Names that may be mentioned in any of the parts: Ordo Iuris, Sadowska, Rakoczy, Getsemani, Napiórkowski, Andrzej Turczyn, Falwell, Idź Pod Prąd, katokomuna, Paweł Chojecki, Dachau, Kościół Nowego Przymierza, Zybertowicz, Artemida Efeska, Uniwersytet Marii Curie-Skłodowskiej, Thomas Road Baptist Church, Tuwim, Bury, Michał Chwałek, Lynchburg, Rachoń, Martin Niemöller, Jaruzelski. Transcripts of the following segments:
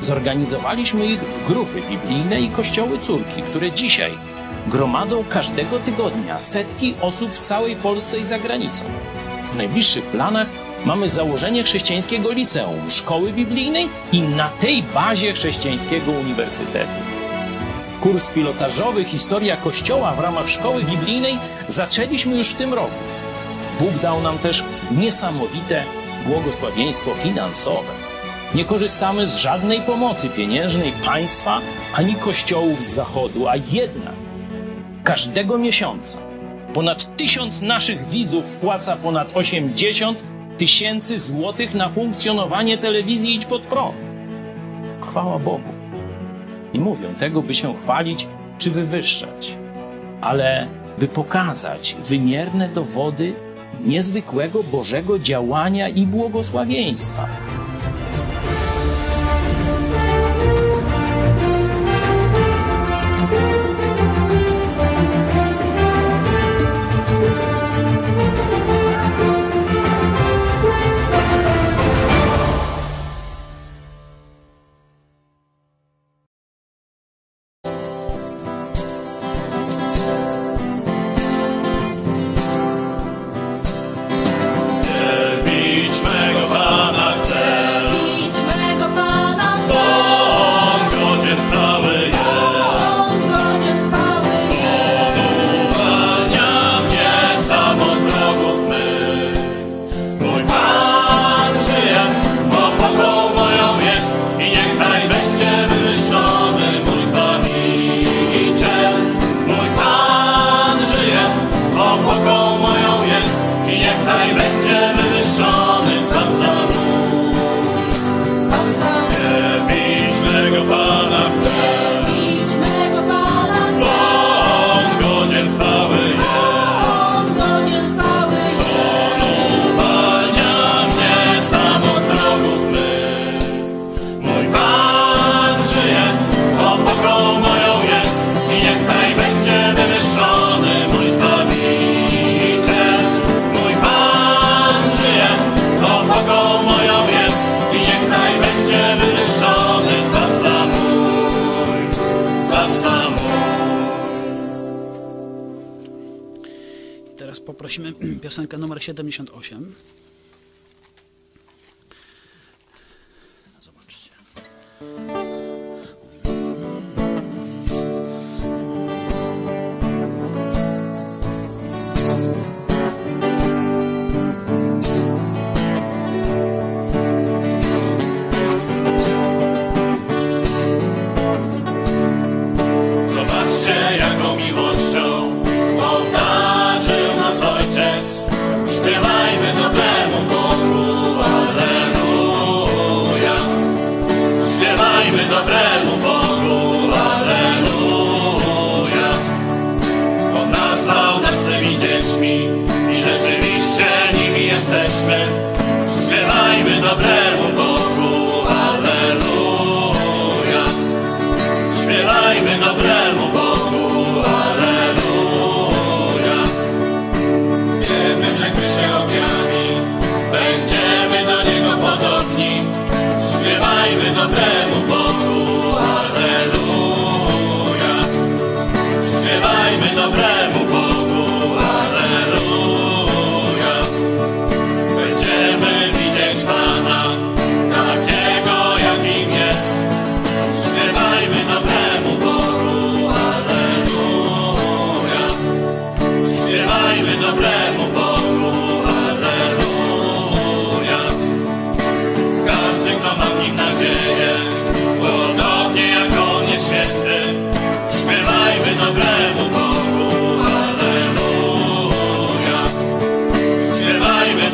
Zorganizowaliśmy ich w grupy biblijne i kościoły córki, które dzisiaj gromadzą każdego tygodnia setki osób w całej Polsce i za granicą. W najbliższych planach mamy założenie chrześcijańskiego liceum, szkoły biblijnej i na tej bazie chrześcijańskiego uniwersytetu. Kurs pilotażowy Historia Kościoła w ramach szkoły biblijnej zaczęliśmy już w tym roku. Bóg dał nam też niesamowite błogosławieństwo finansowe. Nie korzystamy z żadnej pomocy pieniężnej państwa ani kościołów z Zachodu, a jednak każdego miesiąca ponad 1000 naszych widzów wpłaca ponad 80 000 złotych na funkcjonowanie telewizji Idź Pod Prąd. Chwała Bogu. Nie mówię tego, by się chwalić czy wywyższać, ale by pokazać wymierne dowody niezwykłego Bożego działania i błogosławieństwa. Piosenka numer 78. Zobaczcie. Zobaczcie, jaką miłością obdarzył nas Ojciec. Śpiewajmy dobremu Bogu, alleluja. Śpiewajmy dobremu Bogu, alleluja. On nazwał nas swymi dziećmi i rzeczywiście nimi jesteśmy. Śpiewajmy dobremu Bogu, alleluja. Śpiewajmy dobremu Bogu, alleluja. Wiemy, że gdy się objawi, będziemy do Niego podobni. Śpiewajmy dobremu Bogu, alleluja. Śpiewajmy dobremu Bogu, alleluja. Będziemy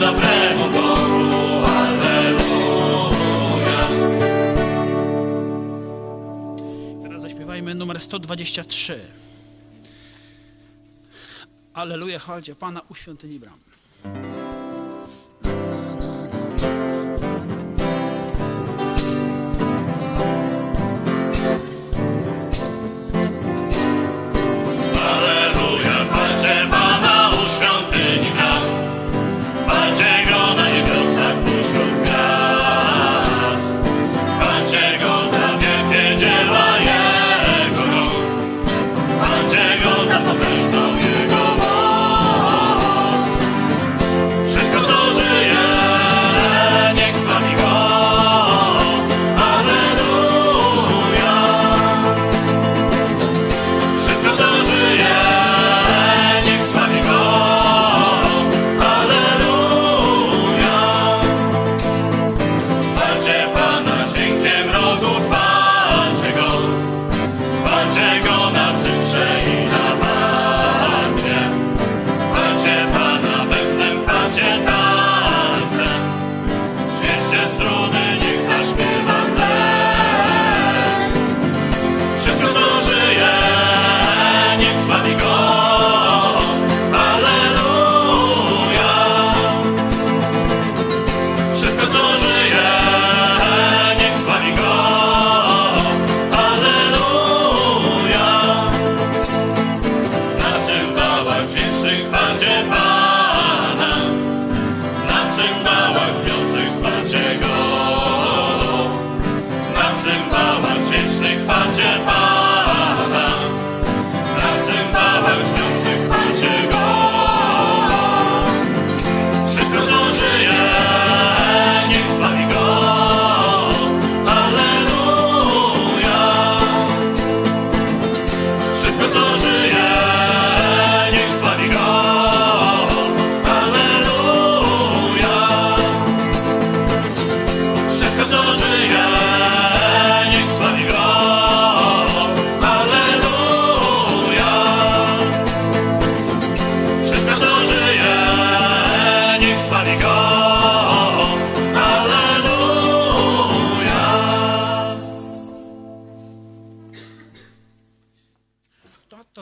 dobremu Bogu, alleluja. Teraz zaśpiewajmy numer 123. Alleluja, chwalcie Pana u świątyni bram.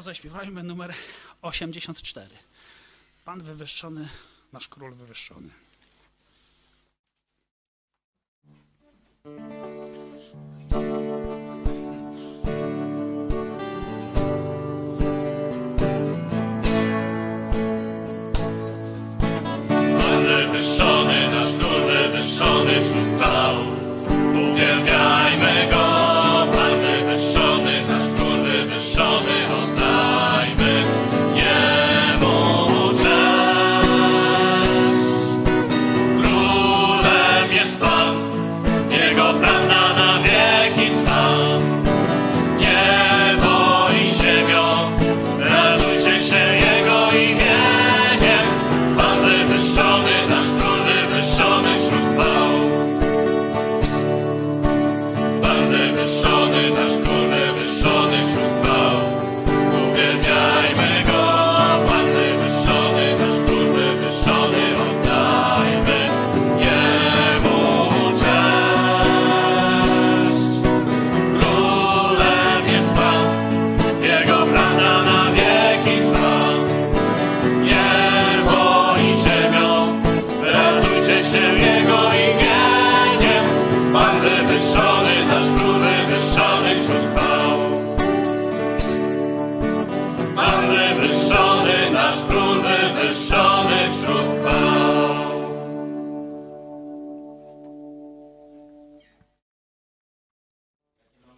Zaśpiewajmy numer 84. Pan wywyższony, nasz król wywyższony. Pan wywyższony, nasz król wywyższony wśród chwał. Uwielbiajmy go. Pan wywyższony, nasz król wywyższony.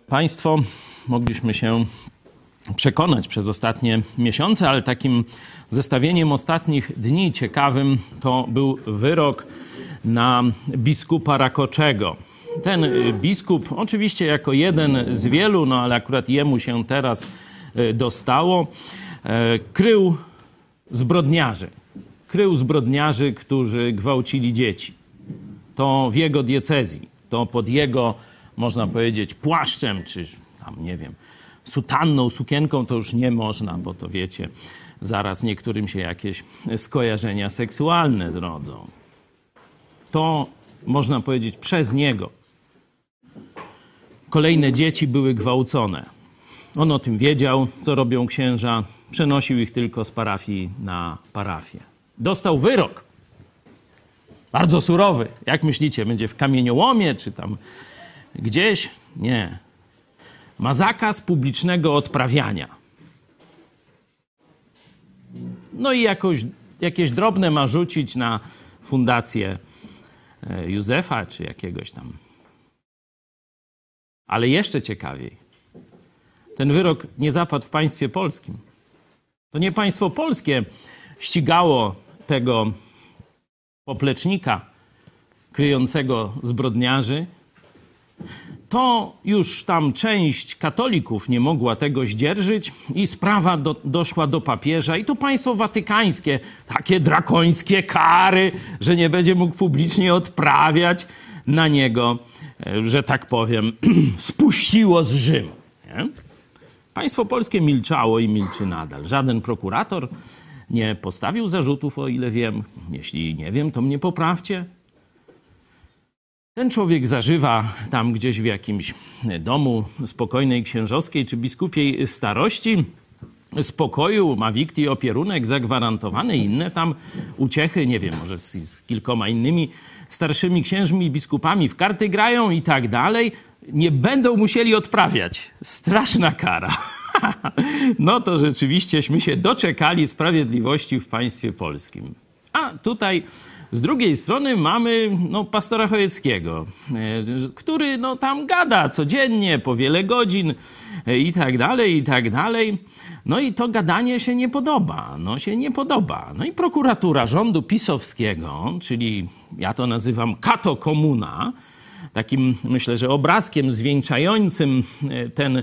Państwo, mogliśmy się przekonać przez ostatnie miesiące, ale takim zestawieniem ostatnich dni ciekawym to był wyrok na biskupa Rakoczego. Ten biskup, oczywiście jako jeden z wielu, no ale akurat jemu się teraz dostało, krył zbrodniarzy, którzy gwałcili dzieci. To w jego diecezji, to pod jego, można powiedzieć, płaszczem, czy tam, nie wiem, sutanną, sukienką, to już nie można, bo to wiecie, zaraz niektórym się jakieś skojarzenia seksualne zrodzą. to, można powiedzieć, przez niego kolejne dzieci były gwałcone. On o tym wiedział, co robią księża, przenosił ich tylko z parafii na parafię. Dostał wyrok, bardzo surowy. Jak myślicie, będzie w kamieniołomie czy tam gdzieś? Nie. Ma zakaz publicznego odprawiania. No i jakieś drobne ma rzucić na fundację Józefa czy jakiegoś tam. Ale jeszcze ciekawiej. Ten wyrok nie zapadł w państwie polskim. To nie państwo polskie ścigało tego poplecznika kryjącego zbrodniarzy. To już tam część katolików nie mogła tego zdzierżyć i sprawa doszła do papieża. I to państwo watykańskie, takie drakońskie kary, że nie będzie mógł publicznie odprawiać na niego, że tak powiem, spuściło z Rzymu. Nie? Państwo polskie milczało i milczy nadal. Żaden prokurator nie postawił zarzutów, o ile wiem. Jeśli nie wiem, to mnie poprawcie. Ten człowiek zażywa tam gdzieś w jakimś domu spokojnej księżowskiej czy biskupiej starości spokoju, ma wikt i opierunek zagwarantowany, inne tam uciechy, nie wiem, może z kilkoma innymi starszymi księżmi i biskupami w karty grają i tak dalej. Nie będą musieli odprawiać. Straszna kara. No to rzeczywiścieśmy się doczekali sprawiedliwości w państwie polskim. A tutaj z drugiej strony mamy pastora Chojeckiego, który tam gada codziennie, po wiele godzin i tak dalej, i tak dalej. No i to gadanie się nie podoba, No i prokuratura rządu pisowskiego, czyli ja to nazywam katokomuna, takim, myślę, że obrazkiem zwieńczającym ten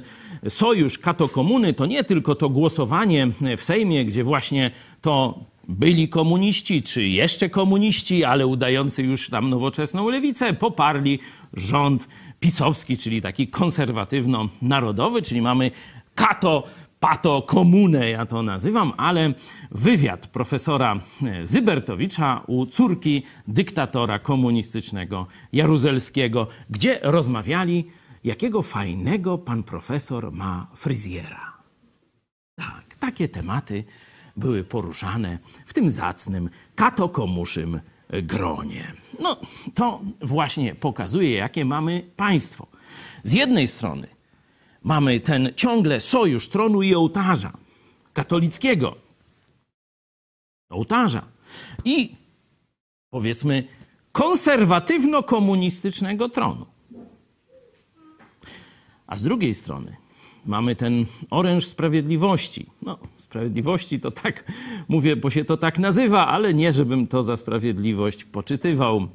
sojusz katokomuny, to nie tylko to głosowanie w Sejmie, gdzie właśnie to byli komuniści, czy jeszcze komuniści, ale udający już tam nowoczesną lewicę, poparli rząd pisowski, czyli taki konserwatywno-narodowy, czyli mamy kato-pato-komunę, ja to nazywam, ale wywiad profesora Zybertowicza u córki dyktatora komunistycznego Jaruzelskiego, gdzie rozmawiali, jakiego fajnego pan profesor ma fryzjera. Tak, takie tematy były poruszane w tym zacnym, katokomuszym gronie. No, to właśnie pokazuje, jakie mamy państwo. Z jednej strony mamy ten ciągle sojusz tronu i ołtarza katolickiego. Ołtarza. I powiedzmy konserwatywno-komunistycznego tronu. A z drugiej strony mamy ten oręż sprawiedliwości. No, sprawiedliwości to tak, mówię, bo się to tak nazywa, ale nie, żebym to za sprawiedliwość poczytywał,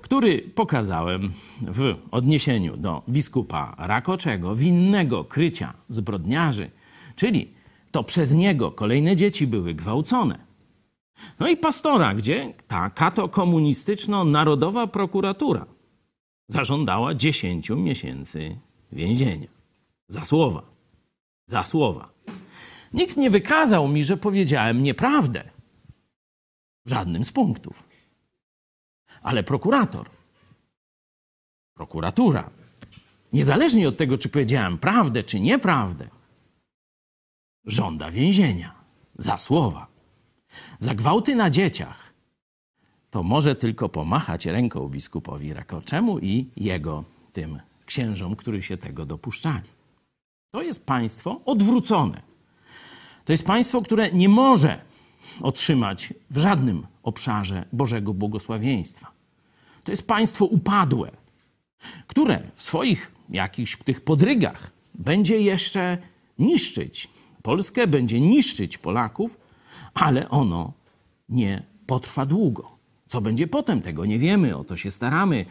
który pokazałem w odniesieniu do biskupa Rakoczego, winnego krycia zbrodniarzy, czyli to przez niego kolejne dzieci były gwałcone. No i pastora, gdzie ta kato-komunistyczno-narodowa prokuratura zażądała 10 miesięcy więzienia. Za słowa. Nikt nie wykazał mi, że powiedziałem nieprawdę. W żadnym z punktów. Ale prokuratura, niezależnie od tego, czy powiedziałem prawdę, czy nieprawdę, żąda więzienia. Za słowa. Za gwałty na dzieciach. To może tylko pomachać ręką biskupowi Rakoczemu i jego tym księżom, którzy się tego dopuszczali. To jest państwo odwrócone. To jest państwo, które nie może otrzymać w żadnym obszarze Bożego błogosławieństwa. To jest państwo upadłe, które w swoich jakichś tych podrygach będzie jeszcze niszczyć Polskę, będzie niszczyć Polaków, ale ono nie potrwa długo. Co będzie potem? Tego nie wiemy, o to się staramy.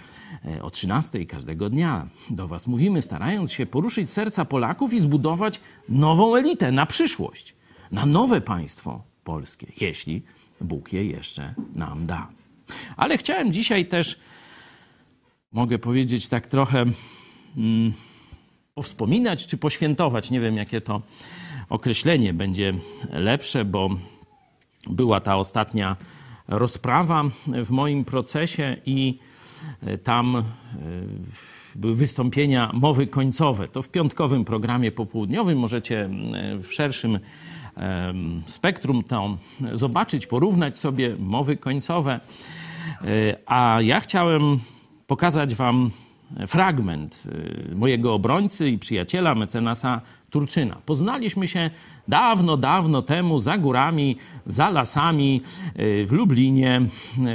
O 13:00 każdego dnia do was mówimy, starając się poruszyć serca Polaków i zbudować nową elitę na przyszłość, na nowe państwo polskie, jeśli Bóg je jeszcze nam da. Ale chciałem dzisiaj też, mogę powiedzieć tak trochę, powspominać czy poświętować. Nie wiem, jakie to określenie będzie lepsze, bo była ta ostatnia rozprawa w moim procesie i tam były wystąpienia, mowy końcowe. To w piątkowym programie popołudniowym możecie w szerszym spektrum to zobaczyć, porównać sobie mowy końcowe. A ja chciałem pokazać wam fragment mojego obrońcy i przyjaciela, mecenasa Turczyna. Poznaliśmy się dawno, dawno temu za górami, za lasami w Lublinie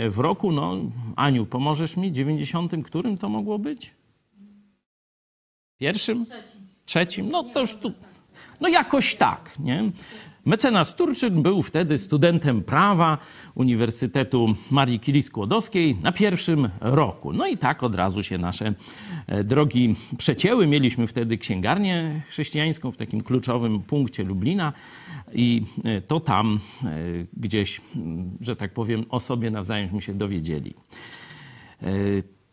w roku, no Aniu, pomożesz mi, 90. którym to mogło być? Pierwszym? Trzecim? No to już tu, no jakoś tak, nie? Mecenas Turczyn był wtedy studentem prawa Uniwersytetu Marii Curie-Skłodowskiej na pierwszym roku. No i tak od razu się nasze drogi przecięły. Mieliśmy wtedy księgarnię chrześcijańską w takim kluczowym punkcie Lublina i to tam gdzieś, że tak powiem, o sobie nawzajemśmy się dowiedzieli.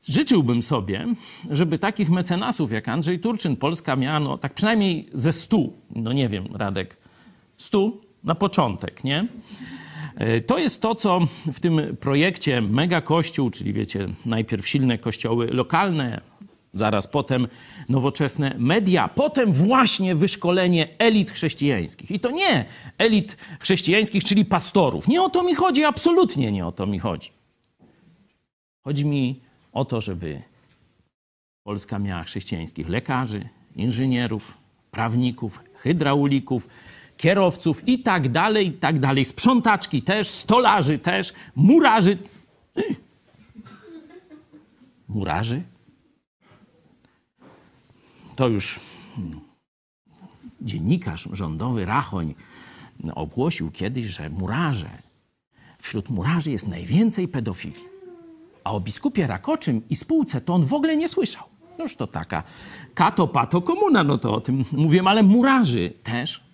Życzyłbym sobie, żeby takich mecenasów jak Andrzej Turczyn Polska miała, no tak przynajmniej ze 100, no nie wiem, Radek, 100 na początek, nie? To jest to, co w tym projekcie Mega Kościół, czyli wiecie, najpierw silne kościoły lokalne, zaraz potem nowoczesne media, potem właśnie wyszkolenie elit chrześcijańskich. I to nie elit chrześcijańskich, czyli pastorów. Nie o to mi chodzi, absolutnie nie o to mi chodzi. Chodzi mi o to, żeby Polska miała chrześcijańskich lekarzy, inżynierów, prawników, hydraulików, kierowców i tak dalej, sprzątaczki też, stolarzy też, murarzy. Murarzy? To już dziennikarz rządowy Rachoń ogłosił kiedyś, że murarze, wśród murarzy jest najwięcej pedofili. A o biskupie Rakoczym i spółce to on w ogóle nie słyszał. Noż to taka kato, pato, komuna, no to o tym mówię, ale murarzy też.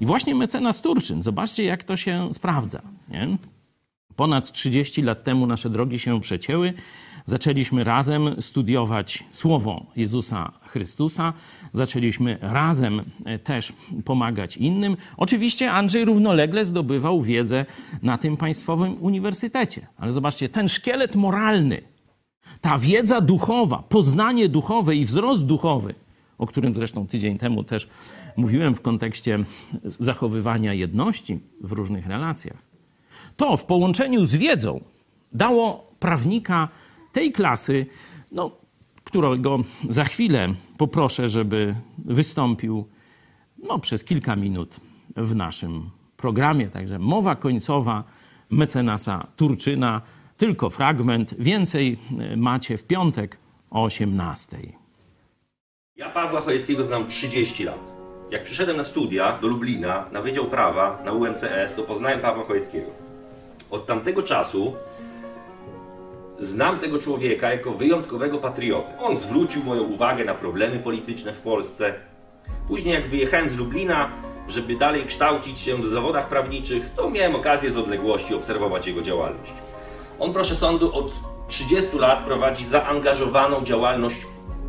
I właśnie mecenas Turczyn, zobaczcie jak to się sprawdza, nie? Ponad 30 lat temu nasze drogi się przecięły. Zaczęliśmy razem studiować Słowo Jezusa Chrystusa. Zaczęliśmy razem też pomagać innym. Oczywiście Andrzej równolegle zdobywał wiedzę na tym państwowym uniwersytecie. Ale zobaczcie, ten szkielet moralny, ta wiedza duchowa, poznanie duchowe i wzrost duchowy, o którym zresztą tydzień temu też mówiłem w kontekście zachowywania jedności w różnych relacjach. To w połączeniu z wiedzą dało prawnika tej klasy, no, którego za chwilę poproszę, żeby wystąpił no, przez kilka minut w naszym programie. Także mowa końcowa mecenasa Turczyna, tylko fragment. Więcej macie w piątek o 18:00. Ja Pawła Chojeckiego znam 30 lat. Jak przyszedłem na studia do Lublina, na Wydział Prawa, na UMCS, to poznałem Pawła Chojeckiego. Od tamtego czasu znam tego człowieka jako wyjątkowego patriotę. On zwrócił moją uwagę na problemy polityczne w Polsce. Później jak wyjechałem z Lublina, żeby dalej kształcić się w zawodach prawniczych, to miałem okazję z odległości obserwować jego działalność. On, proszę sądu, od 30 lat prowadzi zaangażowaną działalność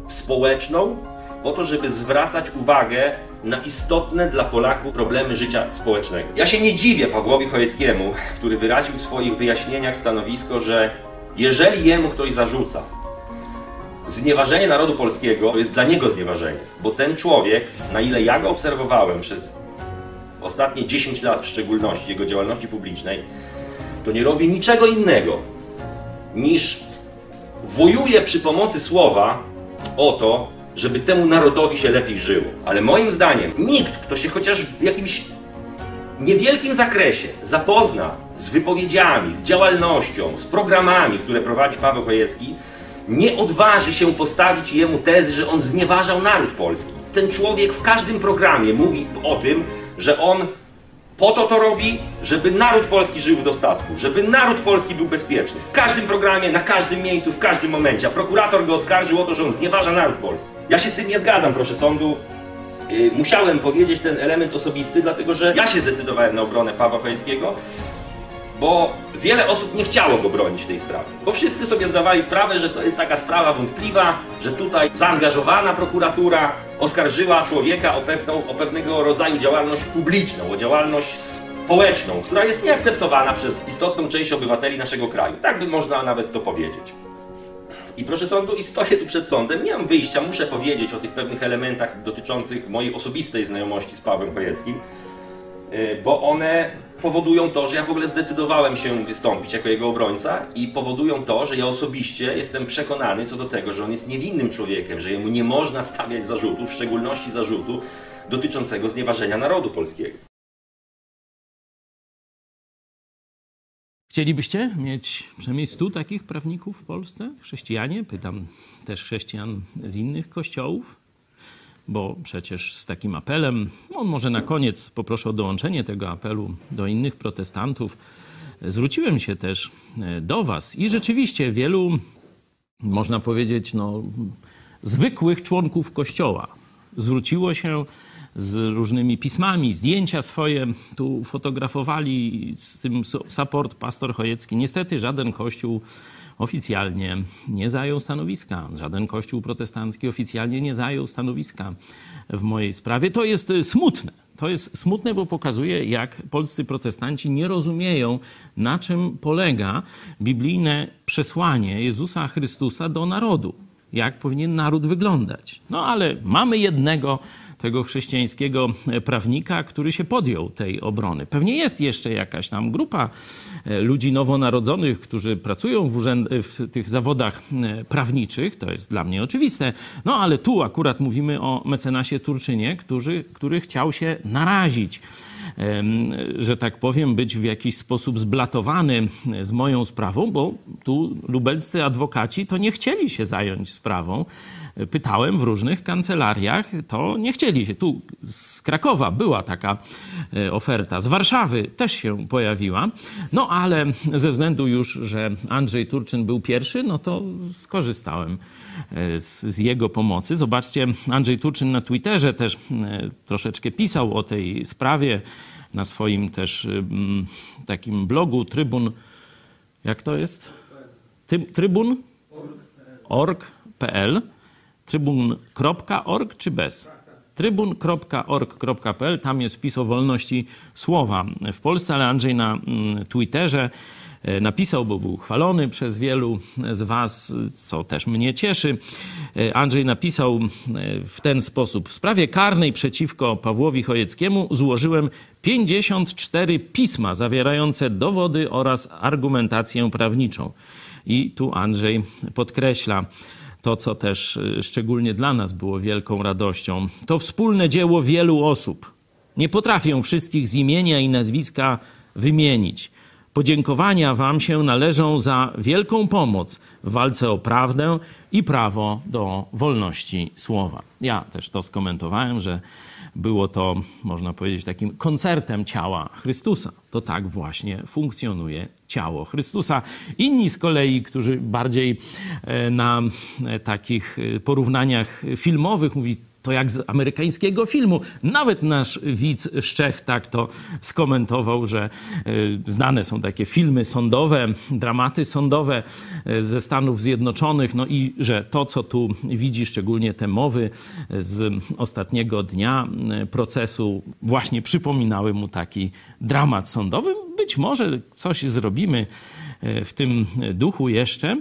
społeczną, po to, żeby zwracać uwagę na istotne dla Polaków problemy życia społecznego. Ja się nie dziwię Pawłowi Chojeckiemu, który wyraził w swoich wyjaśnieniach stanowisko, że jeżeli jemu ktoś zarzuca znieważenie narodu polskiego, to jest dla niego znieważenie, bo ten człowiek, na ile ja go obserwowałem przez ostatnie 10 lat, w szczególności jego działalności publicznej, to nie robi niczego innego niż wojuje przy pomocy słowa o to, żeby temu narodowi się lepiej żyło. Ale moim zdaniem nikt, kto się chociaż w jakimś niewielkim zakresie zapozna z wypowiedziami, z działalnością, z programami, które prowadzi Paweł Chojecki, nie odważy się postawić jemu tezy, że on znieważał naród polski. Ten człowiek w każdym programie mówi o tym, że on po to to robi, żeby naród polski żył w dostatku, żeby naród polski był bezpieczny. W każdym programie, na każdym miejscu, w każdym momencie. A prokurator go oskarżył o to, że on znieważa naród polski. Ja się z tym nie zgadzam, proszę sądu. Musiałem powiedzieć ten element osobisty, dlatego że ja się zdecydowałem na obronę Pawła Chojeckiego, bo wiele osób nie chciało go bronić w tej sprawie. Bo wszyscy sobie zdawali sprawę, że to jest taka sprawa wątpliwa, że tutaj zaangażowana prokuratura oskarżyła człowieka o pewnego rodzaju działalność publiczną, o działalność społeczną, która jest nieakceptowana przez istotną część obywateli naszego kraju. Tak by można nawet to powiedzieć. I proszę sądu, i stoję tu przed sądem, nie mam wyjścia, muszę powiedzieć o tych pewnych elementach dotyczących mojej osobistej znajomości z Pawłem Chojeckim, bo one powodują to, że ja w ogóle zdecydowałem się wystąpić jako jego obrońca i powodują to, że ja osobiście jestem przekonany co do tego, że on jest niewinnym człowiekiem, że jemu nie można stawiać zarzutów, w szczególności zarzutu dotyczącego znieważenia narodu polskiego. Chcielibyście mieć przynajmniej 100 takich prawników w Polsce? Chrześcijanie? Pytam też chrześcijan z innych kościołów, bo przecież z takim apelem, on może na koniec poproszę o dołączenie tego apelu do innych protestantów. Zwróciłem się też do was i rzeczywiście wielu, można powiedzieć, zwykłych członków kościoła zwróciło się z różnymi pismami, zdjęcia swoje tu fotografowali z tym support pastor Chojecki. Niestety żaden kościół oficjalnie nie zajął stanowiska. Żaden kościół protestancki oficjalnie nie zajął stanowiska w mojej sprawie. To jest smutne. To jest smutne, bo pokazuje, jak polscy protestanci nie rozumieją, na czym polega biblijne przesłanie Jezusa Chrystusa do narodu. Jak powinien naród wyglądać. No ale mamy jednego tego chrześcijańskiego prawnika, który się podjął tej obrony. Pewnie jest jeszcze jakaś tam grupa ludzi nowonarodzonych, którzy pracują w tych zawodach prawniczych. To jest dla mnie oczywiste. No ale tu akurat mówimy o mecenasie Turczynie, który chciał się narazić, że tak powiem, być w jakiś sposób zblatowany z moją sprawą, bo tu lubelscy adwokaci to nie chcieli się zająć sprawą. Pytałem w różnych kancelariach, to nie chcieli się. Tu z Krakowa była taka oferta, z Warszawy też się pojawiła, no ale ze względu już, że Andrzej Turczyn był pierwszy, no to skorzystałem z jego pomocy. Zobaczcie, Andrzej Turczyn na Twitterze też troszeczkę pisał o tej sprawie, na swoim też takim blogu Trybun, jak to jest? Trybun.org.pl Trybun.org czy bez? Trybun.org.pl. Tam jest wpis o wolności słowa w Polsce, ale Andrzej na Twitterze napisał, bo był chwalony przez wielu z was, co też mnie cieszy. Andrzej napisał w ten sposób. W sprawie karnej przeciwko Pawłowi Chojeckiemu złożyłem 54 pisma zawierające dowody oraz argumentację prawniczą. I tu Andrzej podkreśla to, co też szczególnie dla nas było wielką radością. To wspólne dzieło wielu osób. Nie potrafię wszystkich z imienia i nazwiska wymienić. Podziękowania wam się należą za wielką pomoc w walce o prawdę i prawo do wolności słowa. Ja też to skomentowałem, że było to, można powiedzieć, takim koncertem ciała Chrystusa. To tak właśnie funkcjonuje ciało Chrystusa. Inni z kolei, którzy bardziej na takich porównaniach filmowych mówi, to jak z amerykańskiego filmu. Nawet nasz widz z Czech tak to skomentował, że znane są takie filmy sądowe, dramaty sądowe ze Stanów Zjednoczonych, no i że to, co tu widzi, szczególnie te mowy z ostatniego dnia procesu, właśnie przypominały mu taki dramat sądowy. Być może coś zrobimy w tym duchu jeszcze.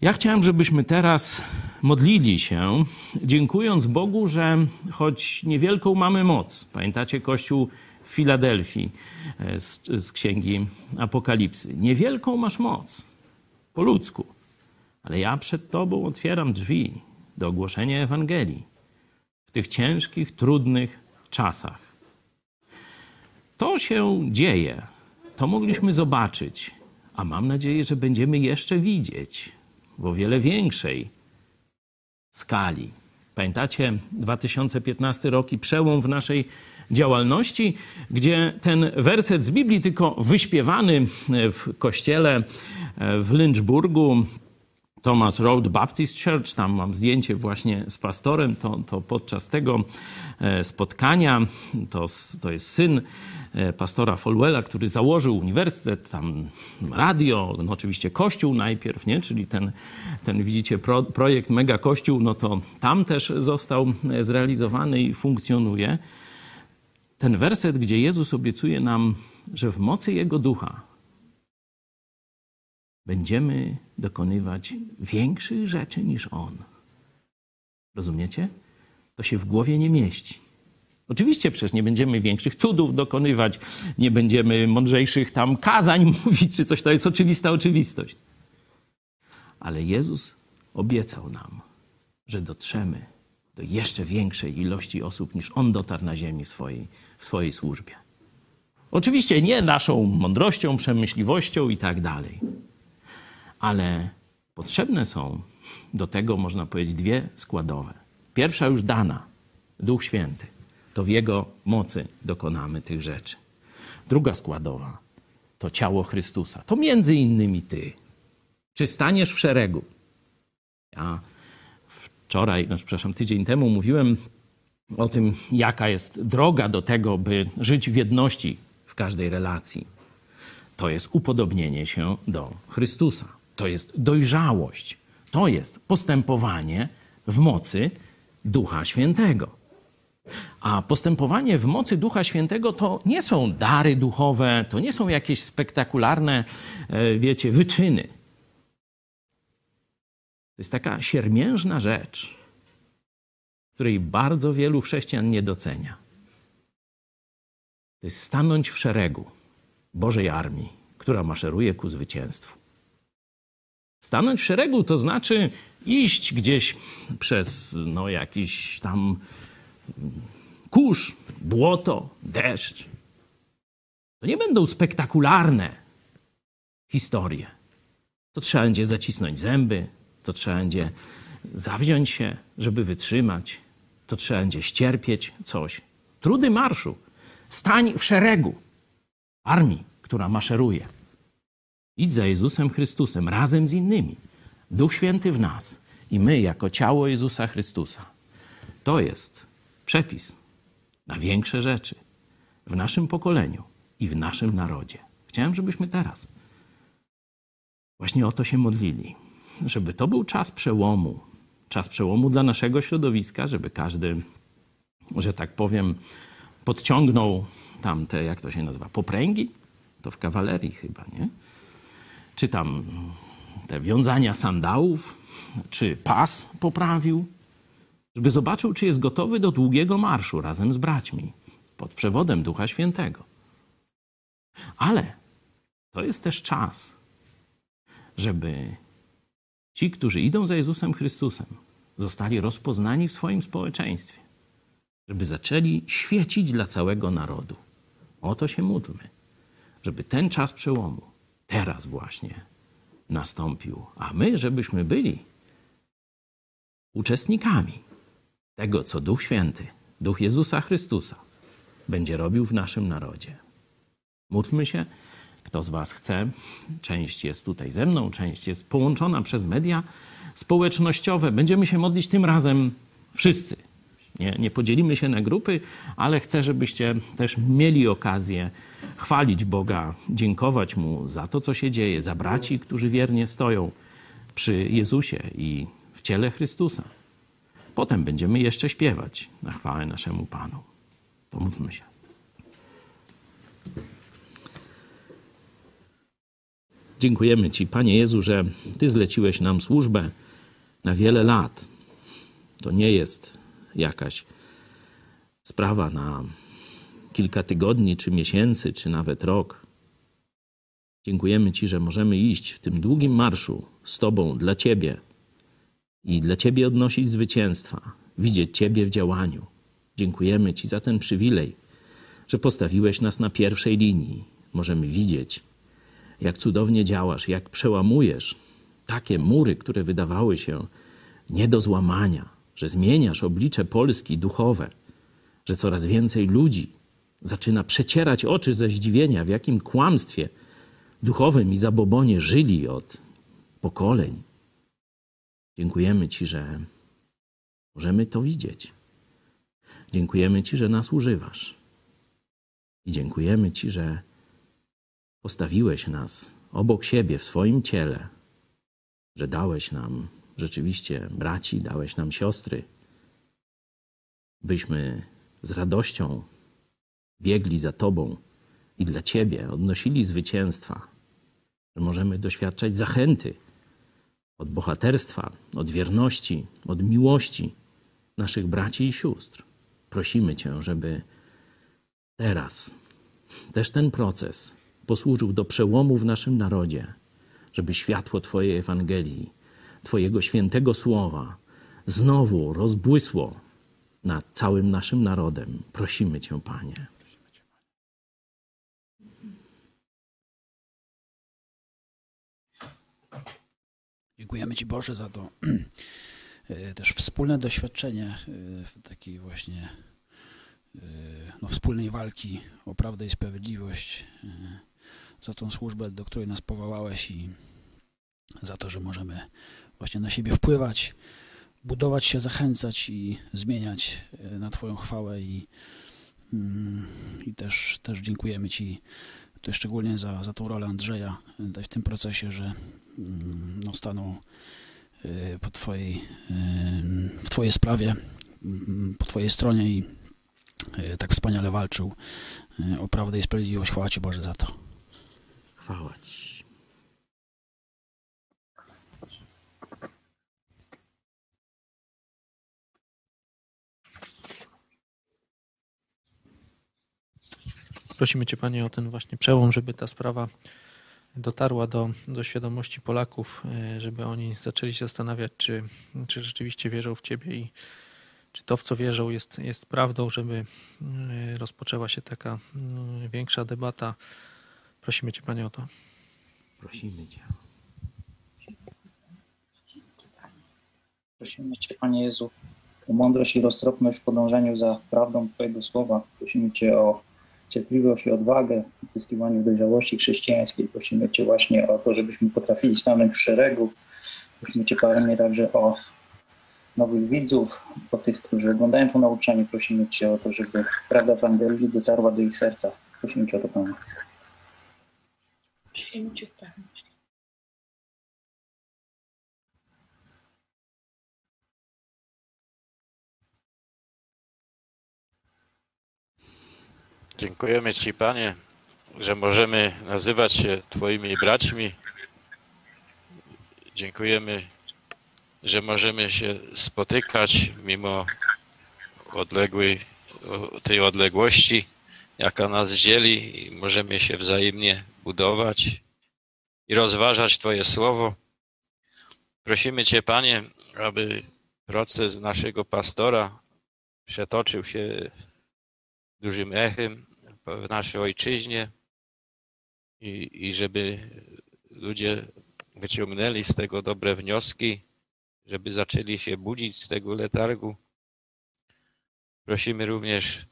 Ja chciałem, żebyśmy teraz modlili się, dziękując Bogu, że choć niewielką mamy moc. Pamiętacie Kościół w Filadelfii z Księgi Apokalipsy. Niewielką masz moc, po ludzku, ale ja przed Tobą otwieram drzwi do ogłoszenia Ewangelii w tych ciężkich, trudnych czasach. To się dzieje, to mogliśmy zobaczyć, a mam nadzieję, że będziemy jeszcze widzieć w o wiele większej skali. Pamiętacie 2015 rok i przełom w naszej działalności, gdzie ten werset z Biblii, tylko wyśpiewany w kościele w Lynchburgu, Thomas Road Baptist Church, tam mam zdjęcie właśnie z pastorem, to podczas tego spotkania, to jest syn pastora Falwella, który założył uniwersytet, tam radio, no oczywiście kościół najpierw, nie? Czyli ten widzicie projekt Mega Kościół, no to tam też został zrealizowany i funkcjonuje. ten werset, gdzie Jezus obiecuje nam, że w mocy Jego Ducha będziemy dokonywać większych rzeczy niż On. Rozumiecie? To się w głowie nie mieści. Oczywiście przecież nie będziemy większych cudów dokonywać, nie będziemy mądrzejszych tam kazań mówić, czy coś. To jest oczywista oczywistość. Ale Jezus obiecał nam, że dotrzemy do jeszcze większej ilości osób, niż On dotarł na ziemi w swojej służbie. Oczywiście nie naszą mądrością, przemyśliwością i tak dalej. Ale potrzebne są do tego, można powiedzieć, dwie składowe. Pierwsza już dana, Duch Święty. To w Jego mocy dokonamy tych rzeczy. Druga składowa to ciało Chrystusa. To między innymi ty. Czy staniesz w szeregu? Ja tydzień temu mówiłem o tym, jaka jest droga do tego, by żyć w jedności w każdej relacji. To jest upodobnienie się do Chrystusa. To jest dojrzałość. To jest postępowanie w mocy Ducha Świętego. A postępowanie w mocy Ducha Świętego to nie są dary duchowe, to nie są jakieś spektakularne, wyczyny. To jest taka siermiężna rzecz, której bardzo wielu chrześcijan nie docenia. To jest stanąć w szeregu Bożej Armii, która maszeruje ku zwycięstwu. Stanąć w szeregu to znaczy iść gdzieś przez jakiś tam kurz, błoto, deszcz. To nie będą spektakularne historie. To trzeba będzie zacisnąć zęby, to trzeba będzie zawziąć się, żeby wytrzymać. To trzeba będzie ścierpieć coś. Trudy marszu. Stań w szeregu armii, która maszeruje. Idź za Jezusem Chrystusem razem z innymi. Duch Święty w nas i my jako ciało Jezusa Chrystusa. To jest przepis na większe rzeczy w naszym pokoleniu i w naszym narodzie. Chciałem, żebyśmy teraz właśnie o to się modlili. Żeby to był czas przełomu dla naszego środowiska, żeby każdy, że tak powiem, podciągnął tamte, popręgi? To w kawalerii chyba, nie? Czy tam te wiązania sandałów, czy pas poprawił, żeby zobaczył, czy jest gotowy do długiego marszu razem z braćmi, pod przewodem Ducha Świętego. Ale to jest też czas, żeby ci, którzy idą za Jezusem Chrystusem, zostali rozpoznani w swoim społeczeństwie, żeby zaczęli świecić dla całego narodu. O to się módlmy, żeby ten czas przełomu teraz właśnie nastąpił, a my, żebyśmy byli uczestnikami tego, co Duch Święty, Duch Jezusa Chrystusa będzie robił w naszym narodzie. Módlmy się. Kto z was chce, część jest tutaj ze mną, część jest połączona przez media społecznościowe. Będziemy się modlić tym razem wszyscy. Nie podzielimy się na grupy, ale chcę, żebyście też mieli okazję chwalić Boga, dziękować Mu za to, co się dzieje, za braci, którzy wiernie stoją przy Jezusie i w ciele Chrystusa. Potem będziemy jeszcze śpiewać na chwałę naszemu Panu. To módlmy się. Dziękujemy Ci, Panie Jezu, że Ty zleciłeś nam służbę na wiele lat. To nie jest jakaś sprawa na kilka tygodni, czy miesięcy, czy nawet rok. Dziękujemy Ci, że możemy iść w tym długim marszu z Tobą dla Ciebie i dla Ciebie odnosić zwycięstwa, widzieć Ciebie w działaniu. Dziękujemy Ci za ten przywilej, że postawiłeś nas na pierwszej linii. Możemy widzieć, jak cudownie działasz, jak przełamujesz takie mury, które wydawały się nie do złamania, że zmieniasz oblicze Polski duchowe, że coraz więcej ludzi zaczyna przecierać oczy ze zdziwienia, w jakim kłamstwie duchowym i zabobonie żyli od pokoleń. Dziękujemy Ci, że możemy to widzieć. Dziękujemy Ci, że nas używasz. I dziękujemy Ci, że postawiłeś nas obok siebie w swoim ciele, że dałeś nam rzeczywiście braci, dałeś nam siostry, byśmy z radością biegli za Tobą i dla Ciebie, odnosili zwycięstwa, że możemy doświadczać zachęty od bohaterstwa, od wierności, od miłości naszych braci i sióstr. Prosimy Cię, żeby teraz też ten proces posłużył do przełomu w naszym narodzie, żeby światło Twojej Ewangelii, Twojego świętego słowa znowu rozbłysło nad całym naszym narodem. Prosimy Cię, Panie. Dziękujemy Ci, Boże, za to też wspólne doświadczenie takiej właśnie wspólnej walki o prawdę i sprawiedliwość, za tą służbę, do której nas powołałeś i za to, że możemy właśnie na siebie wpływać, budować się, zachęcać i zmieniać na Twoją chwałę i też dziękujemy Ci to szczególnie za tą rolę Andrzeja w tym procesie, że stanął w Twojej sprawie, po Twojej stronie i tak wspaniale walczył o prawdę i sprawiedliwość. Chwała Ci, Boże, za to. Chwała Ci. Prosimy Cię, Panie, o ten właśnie przełom, żeby ta sprawa dotarła do świadomości Polaków, żeby oni zaczęli się zastanawiać, czy rzeczywiście wierzą w Ciebie i czy to, w co wierzą, jest prawdą, żeby rozpoczęła się taka większa debata. Prosimy Cię, Panie, o to. Prosimy Cię. Prosimy Cię, Panie Jezu, o mądrość i roztropność w podążaniu za prawdą Twojego słowa. Prosimy Cię o cierpliwość i odwagę w uzyskiwaniu dojrzałości chrześcijańskiej. Prosimy Cię właśnie o to, żebyśmy potrafili stanąć w szeregu. Prosimy Cię, Panie, także o nowych widzów, o tych, którzy oglądają to nauczanie. Prosimy Cię o to, żeby prawda Ewangelii dotarła do ich serca. Prosimy Cię o to, Panie. Prosimy Cię, Panie. Dziękujemy Ci, Panie, że możemy nazywać się Twoimi braćmi. Dziękujemy, że możemy się spotykać mimo tej odległości, jaka nas dzieli, i możemy się wzajemnie budować i rozważać Twoje słowo. Prosimy Cię, Panie, aby proces naszego pastora przetoczył się dużym echem w naszej ojczyźnie i żeby ludzie wyciągnęli z tego dobre wnioski, żeby zaczęli się budzić z tego letargu. Prosimy również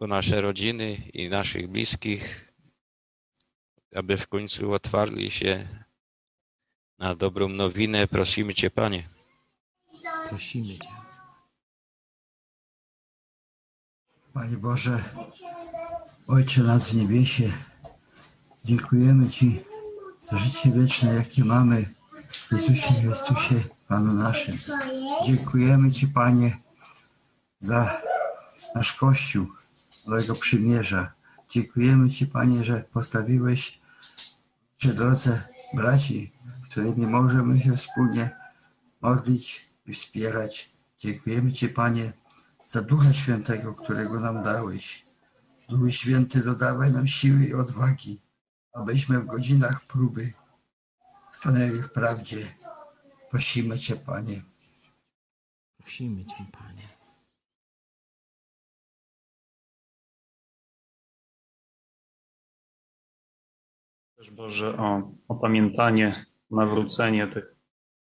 o nasze rodziny i naszych bliskich, aby w końcu otwarli się na dobrą nowinę. Prosimy Cię, Panie. Prosimy Cię. Panie Boże, Ojcze nas w niebiesie, dziękujemy Ci za życie wieczne, jakie mamy w Jezusie Chrystusie, Panu naszym. Dziękujemy Ci, Panie, za nasz Kościół Nowego Przymierza. Dziękujemy Ci, Panie, że postawiłeś przy drodze braci, którymi możemy się wspólnie modlić i wspierać. Dziękujemy Ci, Panie, za Ducha Świętego, którego nam dałeś. Duchu Święty, dodawaj nam siły i odwagi, abyśmy w godzinach próby stanęli w prawdzie. Prosimy Cię, Panie. Prosimy Cię, Panie. Też, Boże, o opamiętanie, nawrócenie tych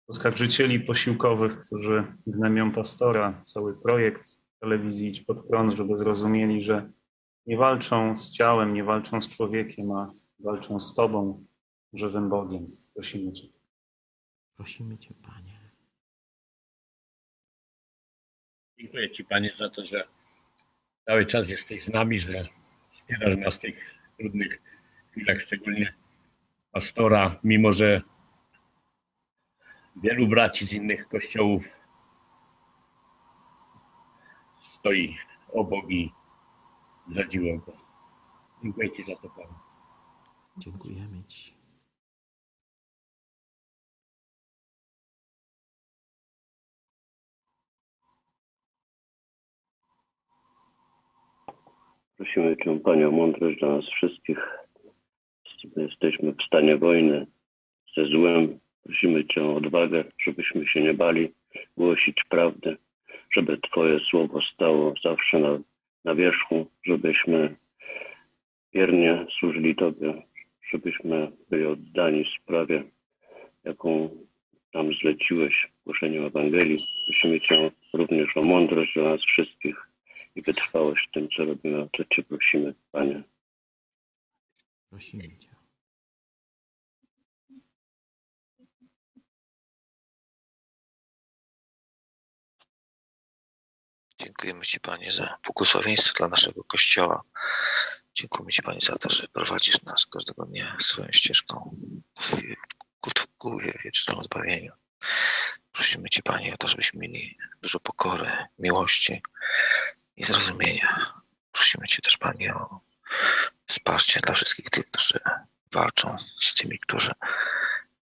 oskarżycieli posiłkowych, którzy gnębią pastora, cały projekt telewizji Idź Pod Prąd, żeby zrozumieli, że nie walczą z ciałem, nie walczą z człowiekiem, a walczą z Tobą, żywym Bogiem. Prosimy Cię. Prosimy Cię, Panie. Dziękuję Ci, Panie, za to, że cały czas jesteś z nami, że wspierasz nas w tych trudnych chwilach, szczególnie pastora, mimo że wielu braci z innych kościołów stoi obok i zrodziło go. Dziękuję Ci za to, Panie. Dziękujemy Ci. Prosimy Cię, Panie, o mądrość dla nas wszystkich. Jesteśmy w stanie wojny ze złem. Prosimy Cię o odwagę, żebyśmy się nie bali głosić prawdy, żeby Twoje słowo stało zawsze na wierzchu, żebyśmy wiernie służyli Tobie, żebyśmy byli oddani sprawie, jaką nam zleciłeś w głoszeniu Ewangelii. Prosimy Cię również o mądrość dla nas wszystkich i wytrwałość w tym, co robimy. O to Cię prosimy, Panie. Prosimy Cię. Dziękujemy Ci, Panie, za błogosławieństwo dla naszego Kościoła. Dziękujemy Ci, Panie, za to, że prowadzisz nas każdego dnia swoją ścieżką ku wiecznemu zbawieniu. Prosimy Cię, Panie, o to, żebyśmy mieli dużo pokory, miłości i zrozumienia. Prosimy Cię też, Panie, o wsparcie dla wszystkich tych, którzy walczą z tymi, którzy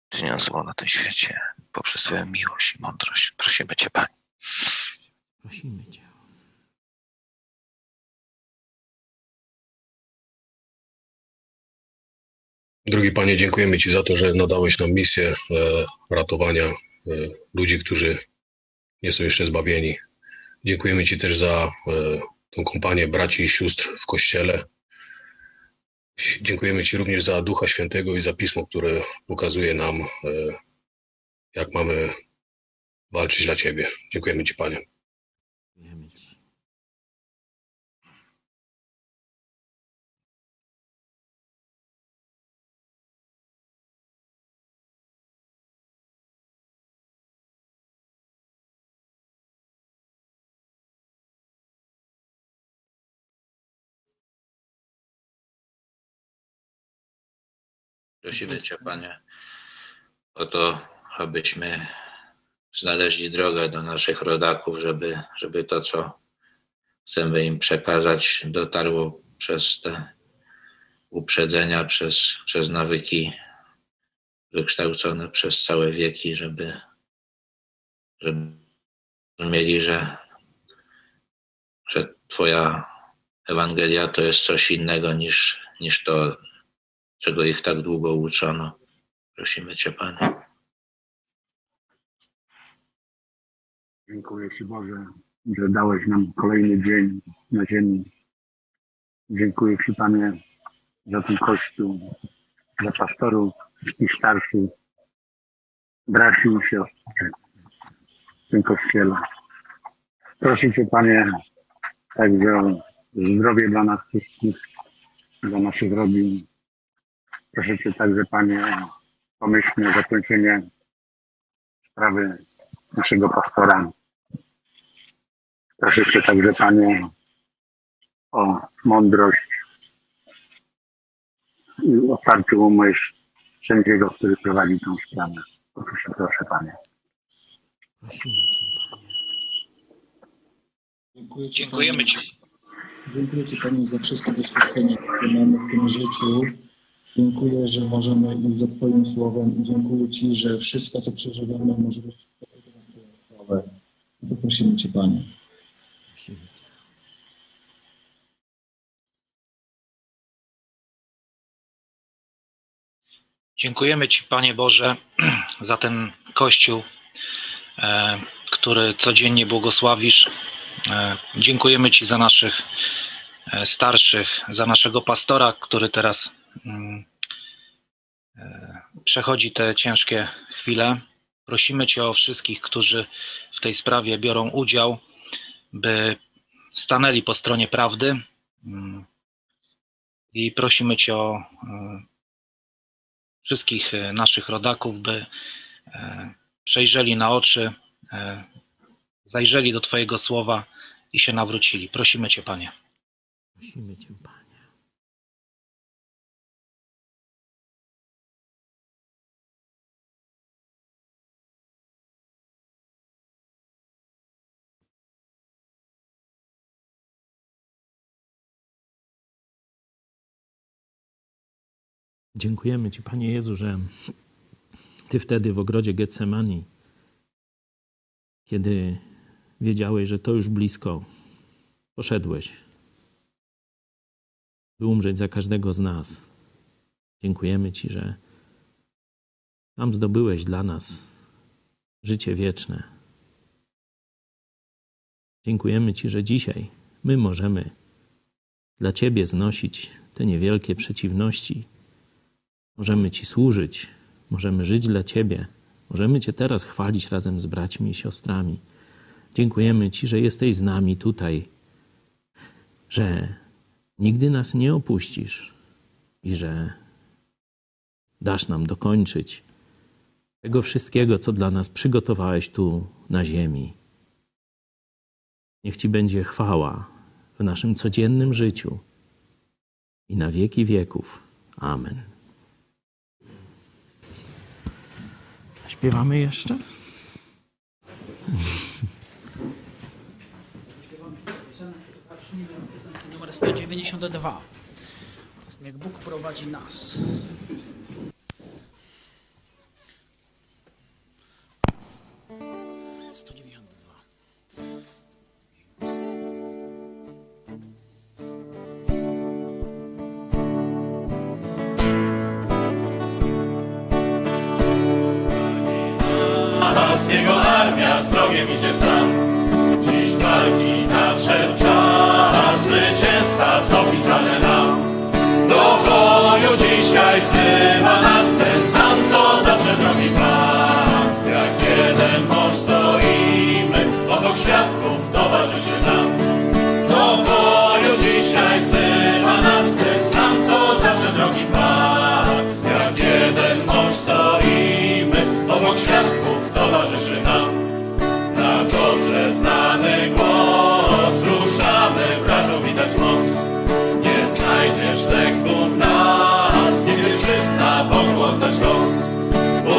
czynią zło na tym świecie poprzez swoją miłość i mądrość. Prosimy Cię, Panie. Prosimy Cię. Drogi Panie, dziękujemy Ci za to, że nadałeś nam misję ratowania ludzi, którzy nie są jeszcze zbawieni. Dziękujemy Ci też za tą kompanię braci i sióstr w Kościele. Dziękujemy Ci również za Ducha Świętego i za Pismo, które pokazuje nam, jak mamy walczyć dla Ciebie. Dziękujemy Ci, Panie. Prosimy Cię, Panie, o to, abyśmy znaleźli drogę do naszych rodaków, żeby to, co chcemy im przekazać, dotarło przez te uprzedzenia, przez nawyki wykształcone przez całe wieki, żeby rozumieli, że Twoja Ewangelia to jest coś innego niż to, czego ich tak długo uczono. Prosimy Cię, Panie. Dziękuję Ci, Boże, że dałeś nam kolejny dzień na ziemi. Dziękuję Ci, Panie, za ten Kościół, za pastorów, wszystkich starszych, braci i siostr w tym Kościele. Proszę Cię, Panie, także o zdrowie dla nas wszystkich, dla naszych rodzin. Proszę Cię także, Panie, pomyślnie o zakończenie sprawy naszego pastora. Proszę Cię także, Panie, o mądrość i otwarty umysł sędziego, który prowadzi tą sprawę. Proszę, Panie. Dziękujemy Ci. Dziękuję Ci, Panie, za wszystkie doświadczenia, które mamy w tym życiu. Dziękuję, że możemy iść za Twoim słowem i dziękuję Ci, że wszystko, co przeżywamy, może być chwałę. Prosimy Cię, Panie. Dziękujemy Ci, Panie Boże, za ten Kościół, który codziennie błogosławisz. Dziękujemy Ci za naszych starszych, za naszego pastora, który teraz przechodzi te ciężkie chwile. Prosimy Cię o wszystkich, którzy w tej sprawie biorą udział, by stanęli po stronie prawdy i prosimy Cię o wszystkich naszych rodaków, by przejrzeli na oczy, zajrzeli do Twojego słowa i się nawrócili. Prosimy Cię, Panie. Prosimy Cię, Panie. Dziękujemy Ci, Panie Jezu, że Ty wtedy w ogrodzie Getsemani, kiedy wiedziałeś, że to już blisko, poszedłeś, by umrzeć za każdego z nas. Dziękujemy Ci, że tam zdobyłeś dla nas życie wieczne. Dziękujemy Ci, że dzisiaj my możemy dla Ciebie znosić te niewielkie przeciwności. Możemy Ci służyć, możemy żyć dla Ciebie. Możemy Cię teraz chwalić razem z braćmi i siostrami. Dziękujemy Ci, że jesteś z nami tutaj, że nigdy nas nie opuścisz i że dasz nam dokończyć tego wszystkiego, co dla nas przygotowałeś tu na ziemi. Niech Ci będzie chwała w naszym codziennym życiu i na wieki wieków. Amen. Śpiewamy jeszcze? Śpiewamy piosenkę, zacznijmy od piosenki numer 192. Niech Bóg prowadzi nas. Jego armia z wrogiem idzie w prąd. Dziś walki nadszedł czas, zwycięstwa są pisane nam. Do boju dzisiaj wzywa nas ten sam, co zawsze drogi Pan. Jak jeden mąż stoimy, obok świadków towarzyszy nam. Do boju dzisiaj wzywa nas ten sam, co zawsze drogi Pan. Jak jeden mąż stoimy, obok świadków towarzyszy nam. Na dobrze znany głos ruszamy, wrażą widać moc. Nie znajdziesz lęku w nas, nigdy przyzna Bogu oddać los.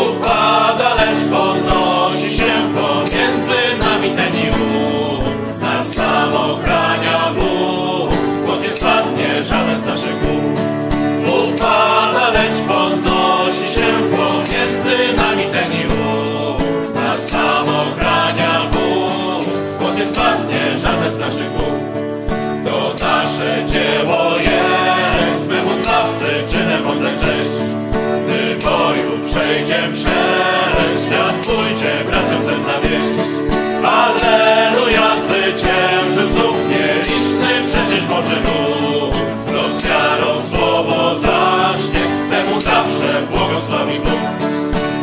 Upada, lecz podnosi się pomiędzy nami ten i ów. Nas samo krania Bóg, głos nie spadnie żaden z naszych głów. Upada, lecz podnosi się pomiędzy nami ten i ów. Samo chrania Bóg, głos nie spadnie żaden z naszych głów. To nasze dzieło jest, memu Zbawcy czynem oddać cześć. Gdy boju przejdziem przez świat, pójdzie braciom cel na wieść. Alleluja, zwyciężył znów nieliczny przecież Boży Bóg. Los wiarą słowo zacznie, temu zawsze błogosławi Bóg.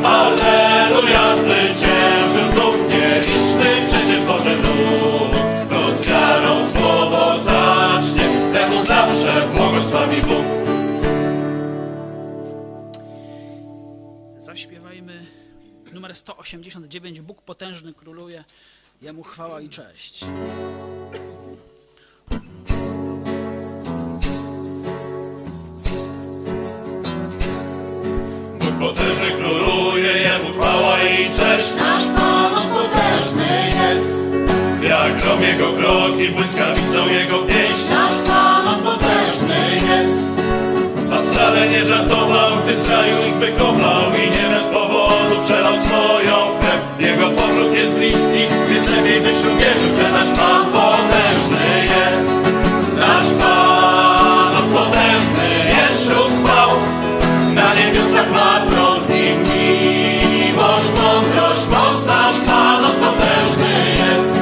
Alleluja, zwyciężył znów nieliczny przecież Boży lud. Kto z wiarą słowo zacznie, temu zawsze błogosławi Bóg. Zaśpiewajmy numer 189. Bóg potężny króluje, Jemu chwała i cześć. Potężny króluje, Jemu chwała i cześć. Nasz Pan on potężny jest. Jak grom Jego kroki, błyskawicą Jego pieśń. Nasz Pan on potężny jest. A wcale nie żartował, gdy w kraju ich wykopał i nie bez powodu przelał swoją krew. Jego powrót jest bliski, więc lepiej byś uwierzył, że nasz Pan potężny jest. Nasz Pan on potężny jest wśród chwał. Na niebiosach ma tron, w nim miłość, mądrość, moc. Nasz Pan on potężny jest.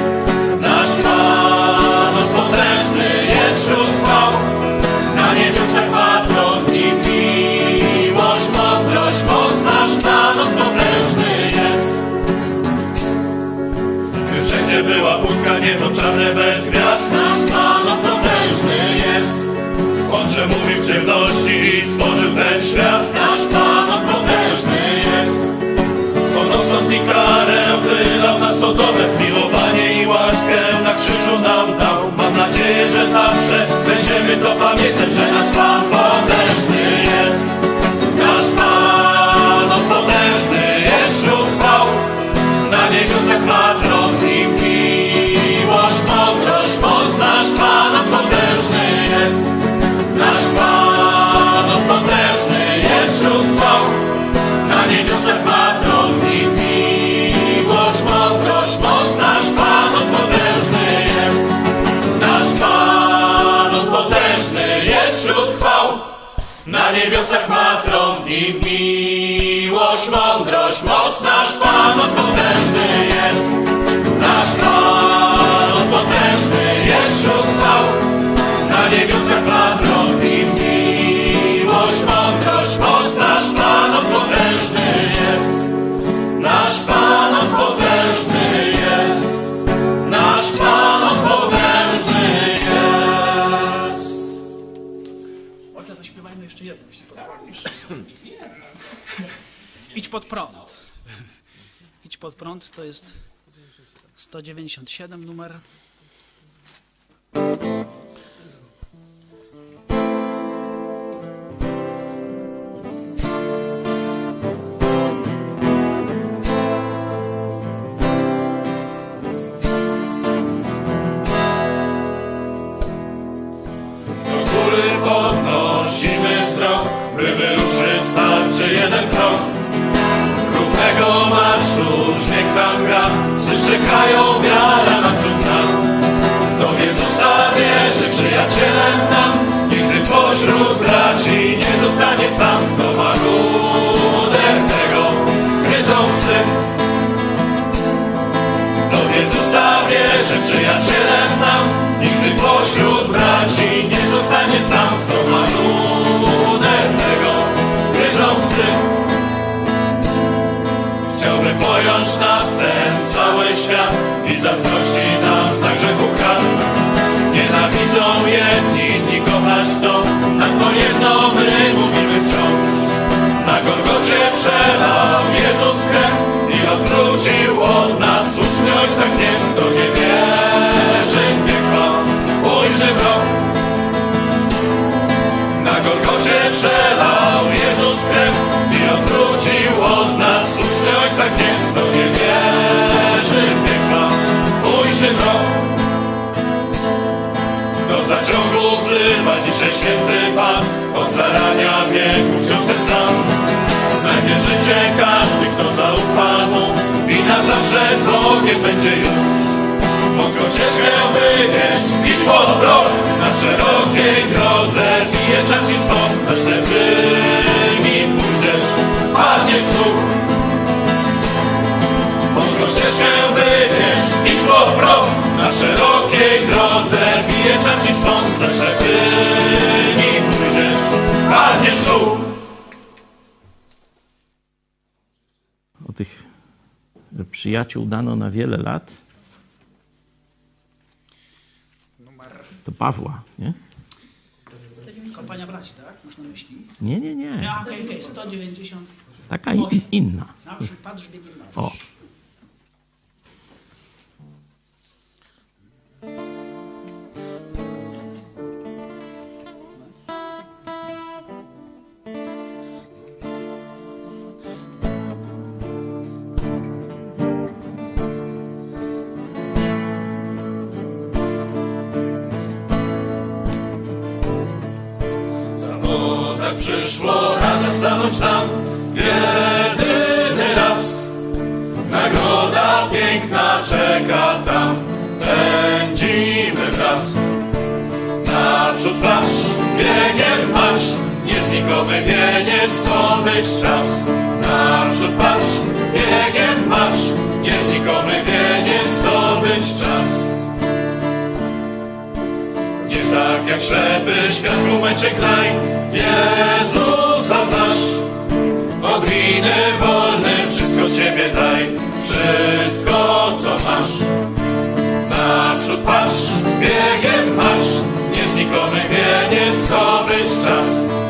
Nasz Pan on potężny jest wśród chwał. Na niebiosach ma tron, w nim miłość, mądrość, moc. Nasz Pan on potężny jest. Wszędzie była pustka, niebo czarne bez gwiazd. Nasz Pan on potężny jest. On przemówił w ciemności i stworzył ten świat. Nasz Pan on potężny jest. On osąd i karę wylał na Sodomę, zmiłowanie i łaskę na krzyżu nam dał. Mam nadzieję, że zawsze będziemy to pamiętać, że nasz Pan potężny jest. Nasz Pan on potężny jest wśród chwał. Na niebiosach ma tron i miłość, mądrość, moc. Nasz Pan on potężny jest. Nasz Pan on potężny jest niebiosach matron, w nim miłość, mądrość, moc. Nasz Pan on potężny jest, nasz Pan on potężny jest wśród chwał. Na niebiosach matron, w nim miłość, mądrość, moc. Nasz Pan on potężny jest, nasz Pan on potężny jest, nasz Pan on potężny jest. Ojcze, zaśpiewajmy jeszcze jedno, jeśli pozwolisz. Idź pod prąd. Idź pod prąd to jest 197 numer. Wystarczy jeden krok równego marszu, dźwięk tam gra. Wszyscy szczekają, wiara naprzód nam. Kto w Jezusa wierzy, przyjacielem nam. Nigdy pośród braci nie zostanie sam. Kto ma ruder tego gryzący. Kto w Jezusa wierzy, przyjacielem nam. Nigdy pośród braci nie zostanie sam. Kto ma ruder tego. Chciałby pojąć nas ten cały świat i zazdrości nam za grzechu krat. Nienawidzą jedni, inni kochać chcą, na to jedno my mówimy wciąż. Na Golgocie przelał Jezus krew i odwrócił od nas słuszny Ojca gniew. Kto nie wierzy, niech Pan ujrzy wrog. Na Golgocie przelał Jezus krew i odwrócił od nas słuszny Ojca gniew. Kto nie wierzy, niech Pan ujrzy mrok. Do zaciągu wzywa dzisiaj święty Pan, od zarania wieku wciąż ten sam. Znajdzie życie każdy, kto zaufa Mu i na zawsze z Bogiem będzie już. Mocną ścieżkę wybierz, idź pod prąd. Na szerokiej drodze przyjeżdżasz i stąd. Za ślepymi pójdziesz, padniesz w dół. Mocną ścieżkę wybierz, idź pod prąd. Na szerokiej drodze przyjeżdżasz i stąd. Za ślepymi pójdziesz, padniesz w dół. O tych przyjaciół dano na wiele lat. To Pawła, nie? Kompania braci, tak? Masz na myśli? Nie. A, okej, 190. Taka inna. Naprzód patrz, biegiem marsz. O. Przyszło razem stanąć nam jedyny raz. Nagroda piękna czeka tam. Pędzimy wraz. Naprzód patrz, biegiem marsz. Nieznikomy wieniec zdobyć czas. Naprzód patrz, biegiem marsz. Nieznikomy wieniec zdobyć czas. Nie tak jak ślepy świat w momencie klej Jezusa znasz. Od winy wolny wszystko z siebie daj, wszystko co masz. Naprzód patrz, biegiem marsz. Nieznikomy wieniec zdobyć czas.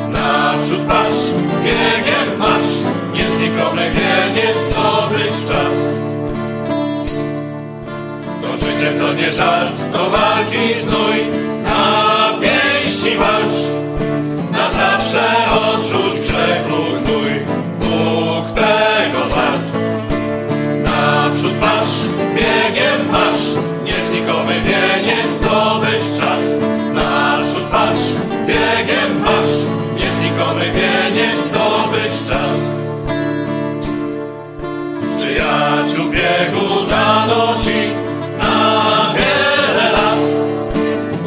Naprzód patrz, biegiem marsz. Nieznikomy wieniec zdobyć czas. To życie to nie żart, to walki znój. Na pięści walcz, na zawsze odrzuć grzech luj. Bóg tego wart. Naprzód patrz, biegiem marsz. Nieznikomy wieniec zdobyć czas. Naprzód patrz, biegiem marsz. Nieznikomy wieniec zdobyć czas. Przyjaciół biegu dano ci na wiele lat.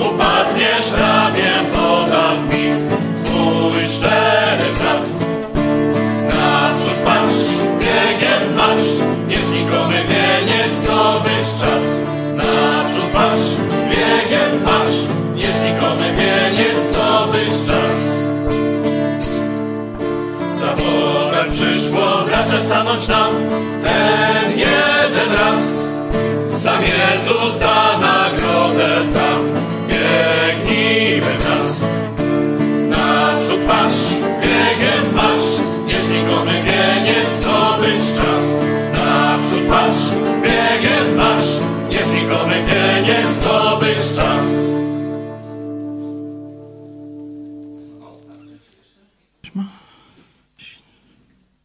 Upadniesz ramię, podam mi twój szczery zanąć nam ten jeden raz. Sam Jezus da nagrodę tam, biegnijmy w nas. Naprzód patrz, biegiem marsz, jest znikony wieniec, to być czas. Naprzód patrz, biegiem marsz, jest znikony wieniec, to być czas.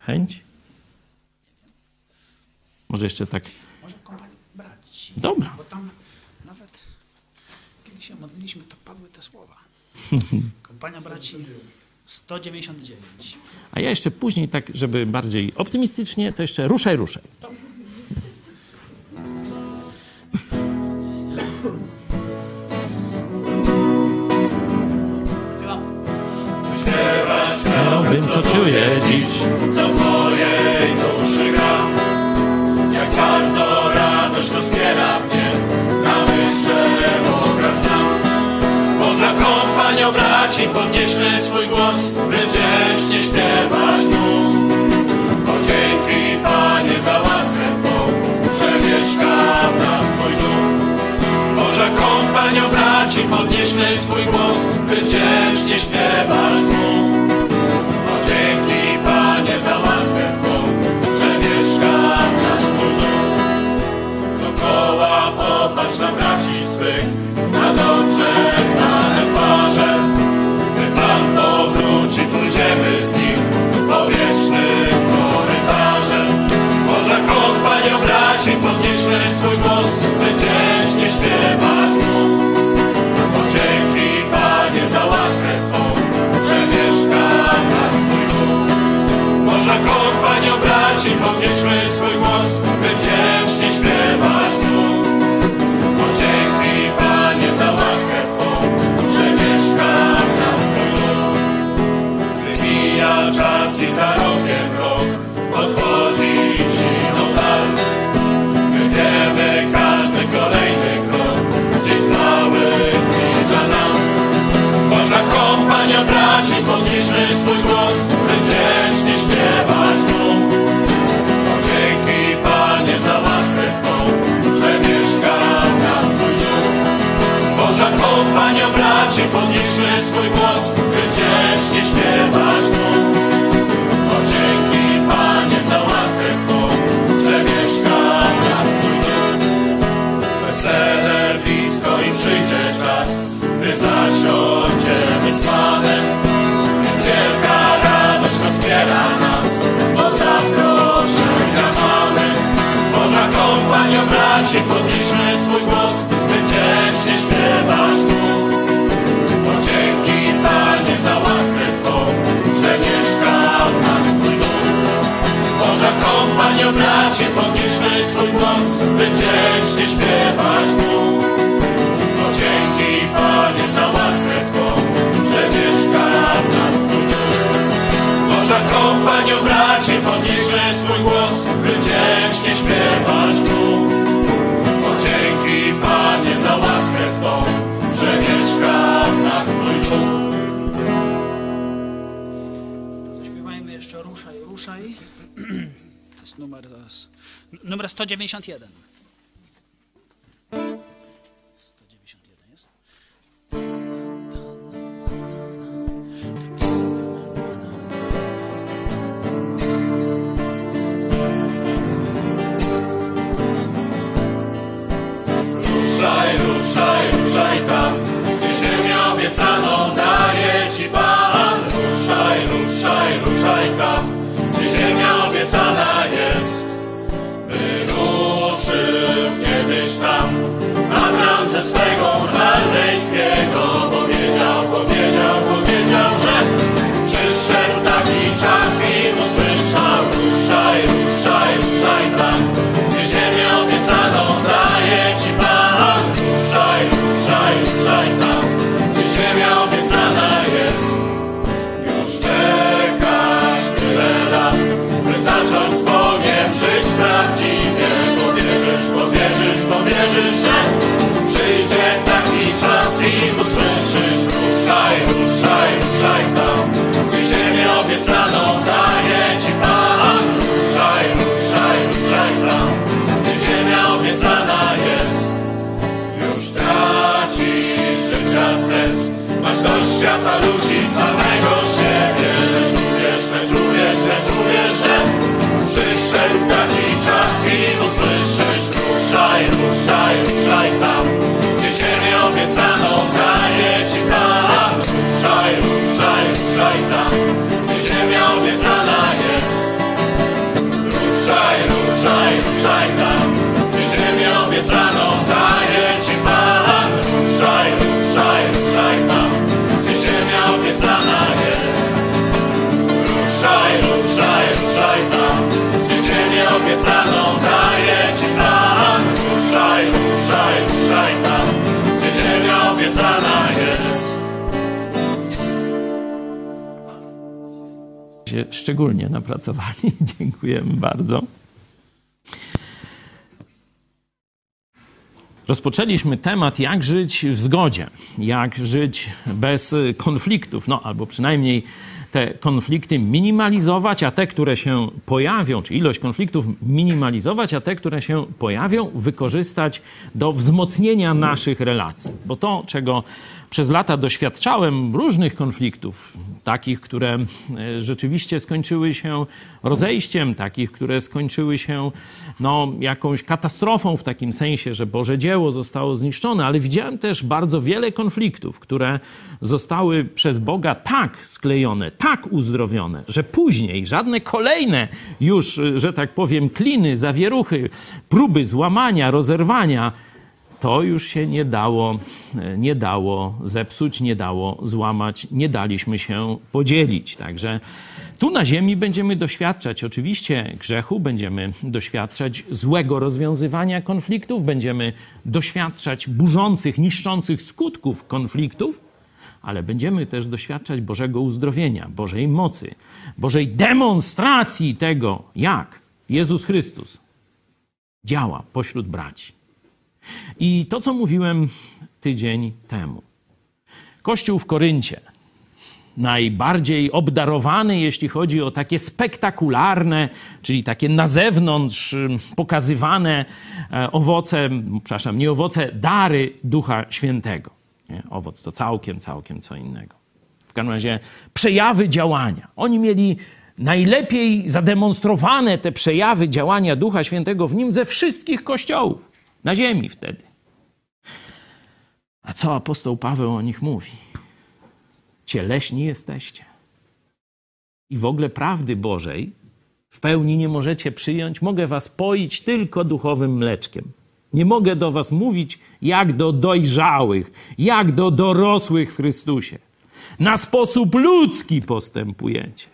Chęć? Może jeszcze tak. Może kochani brać. Dobra. Bo tam nawet kiedy się modliliśmy, to padły te słowa. Kompania braci 199. A ja jeszcze później, tak żeby bardziej optymistycznie, to jeszcze ruszaj, ruszaj. Dobrze. Wiem, co czuję dziś, co mojej duszy gra. Jak bardzo radość rozpiera mnie, na wyższe obraz nam. Boża kompanią braci, podnieśmy swój głos, by wdzięcznie śpiewać mu. O dzięki, Panie, za łaskę Twą, że mieszka w nas Twój dom. Boża kompanią braci, podnieśmy swój głos, by wdzięcznie śpiewać mu. Panie, za łaskę Twą, że mieszka na Twój dom. Dokoła popatrz na braci swych, na dobrze znane twarze. Gdy Pan powróci, pójdziemy z Nim po wiecznym korytarze. Boża kompanią braci, podnieśmy swój głos, by wdzięcznie śpiewać Mu. O dzięki, Panie, za łaskę Twą, że mieszka na Twój dom. Boża kompanią braci, podnieśmy swój głos, by wdzięcznie śpiewać Mu. O dzięki, Panie, za łaskę Twą, że mieszka w nas Twój dom. Gdy mija czas i za rokiem rok, odchodzi zimą dal. Będziemy każdy kolejny krok, gdzie chwały zbliża nam. Boża kompania braci, podnieśmy swój głos, by wdzięcznie śpiewać Mu. O dzięki, Panie, za łaskę Twą, że mieszka w nas Twój dom. Boża kompania braci, podnieśmy swój głos, by wdzięcznie śpiewać Mu. O dzięki, Panie, za łaskę Twą, że mieszka w nas Twój dom. Wesele blisko i przyjdzie czas, gdy zasiądziemy z Panem, wielka radość rozpiera nas, bo zaproszenia mamy. Boża kompanią braci, podnieśmy swój głos, by wdzięcznie śpiewać Mu. O dzięki, Panie, za łaskę Twą, że mieszka w nas Twój dom. Boża kompanią braci, podnieśmy swój głos, by wdzięcznie śpiewać Mu. O dzięki, Panie, za łaskę Twą, że mieszka w nas Twój dom. Boża kompanią braci, podnieśmy swój głos, by wdzięcznie śpiewać Mu. O dzięki, Panie, za łaskę Twą, że mieszka w nas Twój dom. To zaśpiewajmy jeszcze ruszaj, ruszaj. To jest numer teraz. Numer 191. Ruszaj, ruszaj, ruszaj tam, gdzie ziemia obiecaną daje Ci Pan. Ruszaj, ruszaj, ruszaj tam, gdzie ziemia obiecana jest. Wyruszył kiedyś tam Abraham ze swego chaldejskiego. Powiedział, że przyszedł taki czas i usłyszał. Ruszaj, ruszaj, ruszaj tam, gdzie ziemię obiecaną daje Ci Pan. Ruszaj, ruszaj, ruszaj tam, gdzie ziemia obiecana jest. Już czekasz tyle lat, by zaczął z Bogiem żyć prawdziwie. Powierzysz, że przyjdzie taki czas i usłyszysz. Ruszaj, ruszaj, ruszaj tam, gdzie ziemię obiecaną daje Ci Pan. Ruszaj, się szczególnie napracowali. Dziękujemy bardzo. Rozpoczęliśmy temat, jak żyć w zgodzie, jak żyć bez konfliktów, no albo przynajmniej te konflikty minimalizować, a te, które się pojawią, czy ilość konfliktów minimalizować, a te, które się pojawią, wykorzystać do wzmocnienia naszych relacji. Bo to, czego przez lata doświadczałem, różnych konfliktów, takich, które rzeczywiście skończyły się rozejściem, takich, które skończyły się jakąś katastrofą w takim sensie, że Boże dzieło zostało zniszczone, ale widziałem też bardzo wiele konfliktów, które zostały przez Boga tak sklejone, tak uzdrowione, że później żadne kolejne już, że tak powiem, kliny, zawieruchy, próby złamania, rozerwania, to już się nie dało zepsuć, nie dało złamać, nie daliśmy się podzielić. Także tu na ziemi będziemy doświadczać oczywiście grzechu, będziemy doświadczać złego rozwiązywania konfliktów, będziemy doświadczać burzących, niszczących skutków konfliktów, ale będziemy też doświadczać Bożego uzdrowienia, Bożej mocy, Bożej demonstracji tego, jak Jezus Chrystus działa pośród braci. I to, co mówiłem tydzień temu. Kościół w Koryncie, najbardziej obdarowany, jeśli chodzi o takie spektakularne, czyli takie na zewnątrz pokazywane dary Ducha Świętego. Nie? Owoc to całkiem co innego. W każdym razie przejawy działania. Oni mieli najlepiej zademonstrowane te przejawy działania Ducha Świętego w nim ze wszystkich kościołów na ziemi wtedy. A co apostoł Paweł o nich mówi? Cieleśni jesteście. I w ogóle prawdy Bożej w pełni nie możecie przyjąć. Mogę was poić tylko duchowym mleczkiem. Nie mogę do was mówić jak do dojrzałych, jak do dorosłych w Chrystusie. Na sposób ludzki postępujecie.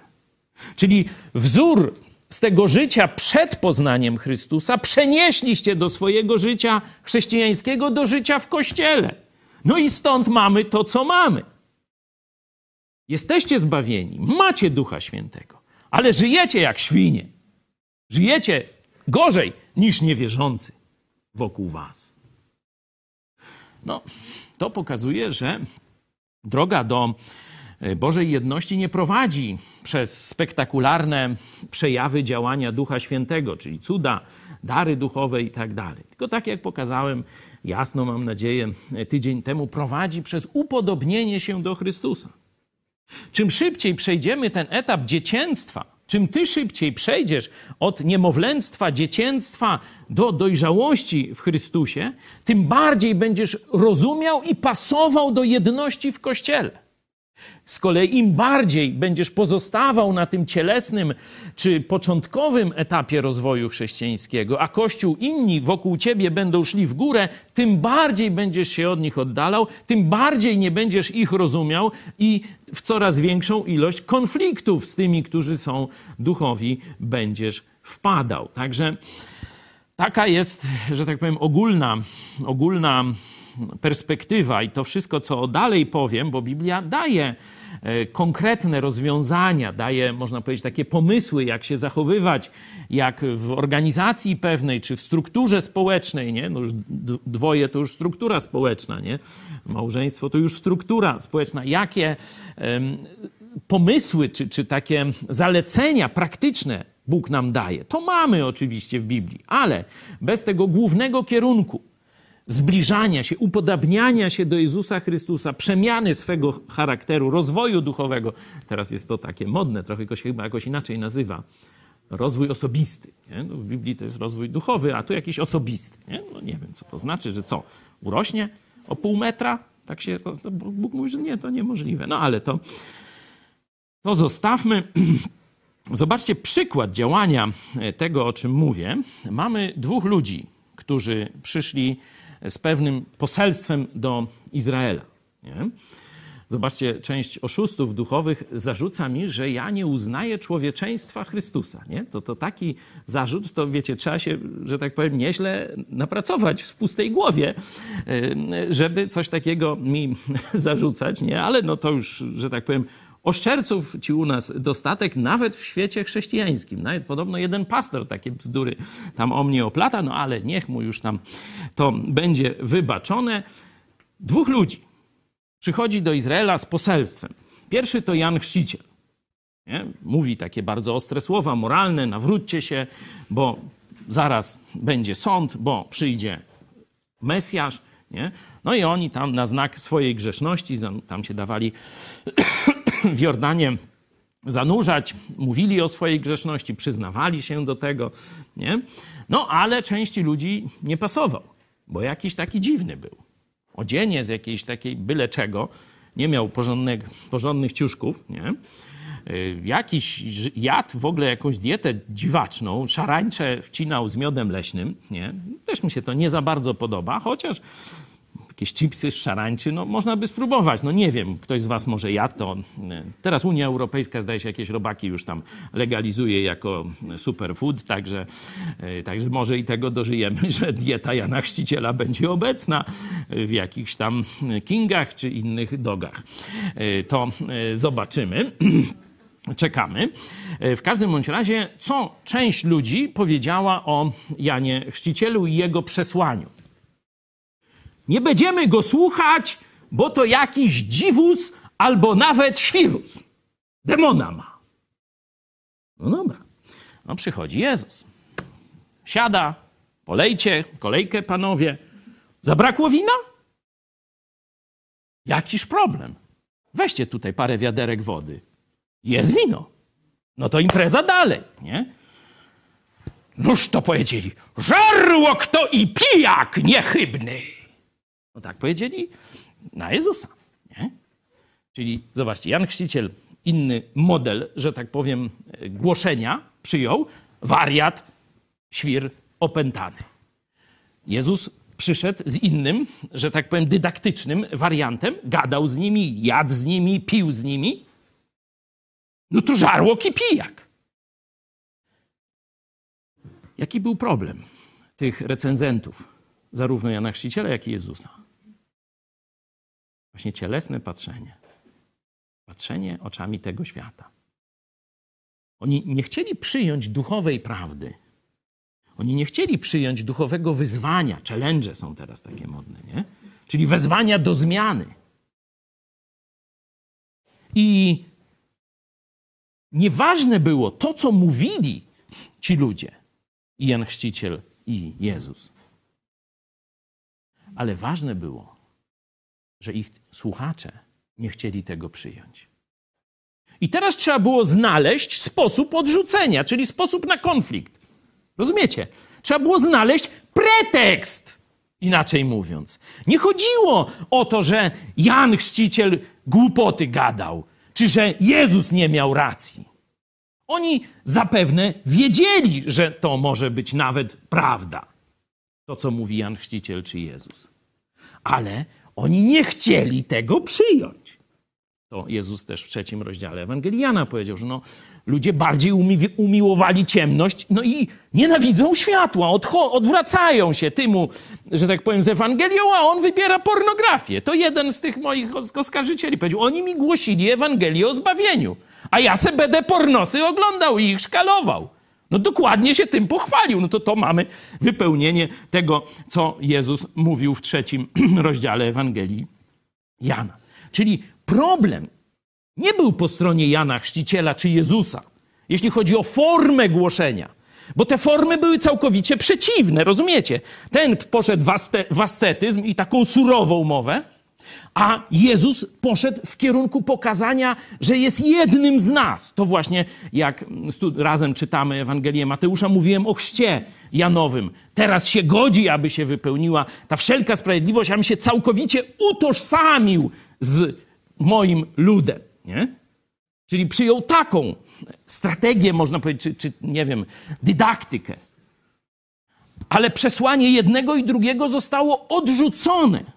Czyli wzór z tego życia przed poznaniem Chrystusa przenieśliście do swojego życia chrześcijańskiego, do życia w Kościele. No i stąd mamy to, co mamy. Jesteście zbawieni, macie Ducha Świętego, ale żyjecie jak świnie. Żyjecie gorzej niż niewierzący wokół was. No, to pokazuje, że droga do Bożej jedności nie prowadzi przez spektakularne przejawy działania Ducha Świętego, czyli cuda, dary duchowe i tak dalej. Tylko tak jak pokazałem, jasno mam nadzieję, tydzień temu, prowadzi przez upodobnienie się do Chrystusa. Czym szybciej przejdziemy ten etap dziecięctwa, czym ty szybciej przejdziesz od niemowlęctwa, dziecięctwa do dojrzałości w Chrystusie, tym bardziej będziesz rozumiał i pasował do jedności w Kościele. Z kolei im bardziej będziesz pozostawał na tym cielesnym czy początkowym etapie rozwoju chrześcijańskiego, a Kościół inni wokół ciebie będą szli w górę, tym bardziej będziesz się od nich oddalał, tym bardziej nie będziesz ich rozumiał i w coraz większą ilość konfliktów z tymi, którzy są duchowi, będziesz wpadał. Także taka jest, że tak powiem, ogólna perspektywa i to wszystko, co dalej powiem, bo Biblia daje konkretne rozwiązania, daje, można powiedzieć, takie pomysły, jak się zachowywać, jak w organizacji pewnej, czy w strukturze społecznej, nie? No już dwoje to już struktura społeczna, nie? Małżeństwo to już struktura społeczna. Jakie pomysły, czy takie zalecenia praktyczne Bóg nam daje? To mamy oczywiście w Biblii, ale bez tego głównego kierunku, zbliżania się, upodabniania się do Jezusa Chrystusa, przemiany swego charakteru, rozwoju duchowego. Teraz jest to takie modne, trochę go się chyba jakoś inaczej nazywa. Rozwój osobisty. Nie? No w Biblii to jest rozwój duchowy, a tu jakiś osobisty. Nie? No nie wiem, co to znaczy, że co? Urośnie o pół metra? Tak się, to Bóg mówi, że nie, to niemożliwe. No ale to zostawmy. Zobaczcie przykład działania tego, o czym mówię. Mamy dwóch ludzi, którzy przyszli z pewnym poselstwem do Izraela. Nie? Zobaczcie, część oszustów duchowych zarzuca mi, że ja nie uznaję człowieczeństwa Chrystusa. Nie? To taki zarzut, to wiecie, trzeba się, że tak powiem, nieźle napracować w pustej głowie, żeby coś takiego mi zarzucać, nie? Ale no to już, że tak powiem, oszczerców ci u nas dostatek nawet w świecie chrześcijańskim. Nawet podobno jeden pastor takie bzdury tam o mnie oplata, no ale niech mu już tam to będzie wybaczone. Dwóch ludzi przychodzi do Izraela z poselstwem. Pierwszy to Jan Chrzciciel. Nie? Mówi takie bardzo ostre słowa moralne, nawróćcie się, bo zaraz będzie sąd, bo przyjdzie Mesjasz. Nie? No i oni tam na znak swojej grzeszności, tam się dawali w Jordanie zanurzać, mówili o swojej grzeszności, przyznawali się do tego. Nie? No ale części ludzi nie pasował, bo jakiś taki dziwny był. Odzienie z jakiejś takiej byle czego, nie miał porządnych ciuszków, nie? Jakiś jadł w ogóle jakąś dietę dziwaczną, szarańcze wcinał z miodem leśnym, nie? Też mi się to nie za bardzo podoba, chociaż jakieś chipsy z szarańczy, no można by spróbować, no nie wiem, ktoś z was może jadł to. Teraz Unia Europejska zdaje się jakieś robaki już tam legalizuje jako superfood, także może i tego dożyjemy, że dieta Jana Chrzciciela będzie obecna w jakichś tam Kingach czy innych dogach. To zobaczymy, czekamy. W każdym bądź razie, co część ludzi powiedziała o Janie Chrzcicielu i jego przesłaniu. Nie będziemy go słuchać, bo to jakiś dziwus albo nawet świrus. Demona ma. No dobra. No przychodzi Jezus. Siada. Polejcie kolejkę, panowie. Zabrakło wina? Jakiś problem. Weźcie tutaj parę wiaderek wody. Jest wino. No to impreza dalej, nie? Noż to powiedzieli. Żarło kto i pijak niechybny. No tak powiedzieli na Jezusa. Nie? Czyli zobaczcie, Jan Chrzciciel inny model, że tak powiem, głoszenia przyjął. Wariat, świr, opętany. Jezus przyszedł z innym, że tak powiem, dydaktycznym wariantem. Gadał z nimi, jadł z nimi, pił z nimi. No to żarłok i pijak. Jaki był problem tych recenzentów? Zarówno Jana Chrzciciela, jak i Jezusa. Właśnie cielesne patrzenie. Patrzenie oczami tego świata. Oni nie chcieli przyjąć duchowej prawdy. Oni nie chcieli przyjąć duchowego wyzwania. Challenge są teraz takie modne, nie? Czyli wezwania do zmiany. I nieważne było to, co mówili ci ludzie. I Jan Chrzciciel, i Jezus. Ale ważne było, że ich słuchacze nie chcieli tego przyjąć. I teraz trzeba było znaleźć sposób odrzucenia, czyli sposób na konflikt. Rozumiecie? Trzeba było znaleźć pretekst, inaczej mówiąc. Nie chodziło o to, że Jan Chrzciciel głupoty gadał, czy że Jezus nie miał racji. Oni zapewne wiedzieli, że to może być nawet prawda. To, co mówi Jan Chrzciciel czy Jezus. Ale oni nie chcieli tego przyjąć. To Jezus też w 3 rozdziale Ewangelii Jana powiedział, że no, ludzie bardziej umiłowali ciemność, no i nienawidzą światła, odwracają się temu, że tak powiem, z Ewangelią, a on wybiera pornografię. To jeden z tych moich oskarżycieli powiedział, oni mi głosili Ewangelię o zbawieniu, a ja se będę pornosy oglądał i ich szkalował. No dokładnie się tym pochwalił. No to mamy wypełnienie tego, co Jezus mówił w 3 rozdziale Ewangelii Jana. Czyli problem nie był po stronie Jana Chrzciciela czy Jezusa, jeśli chodzi o formę głoszenia. Bo te formy były całkowicie przeciwne, rozumiecie? Ten poszedł w ascetyzm i taką surową mowę, a Jezus poszedł w kierunku pokazania, że jest jednym z nas. To właśnie jak razem czytamy Ewangelię Mateusza, mówiłem o chrzcie Janowym. Teraz się godzi, aby się wypełniła ta wszelka sprawiedliwość, abym się całkowicie utożsamił z moim ludem. Nie? Czyli przyjął taką strategię, można powiedzieć, czy nie wiem, dydaktykę. Ale przesłanie jednego i drugiego zostało odrzucone.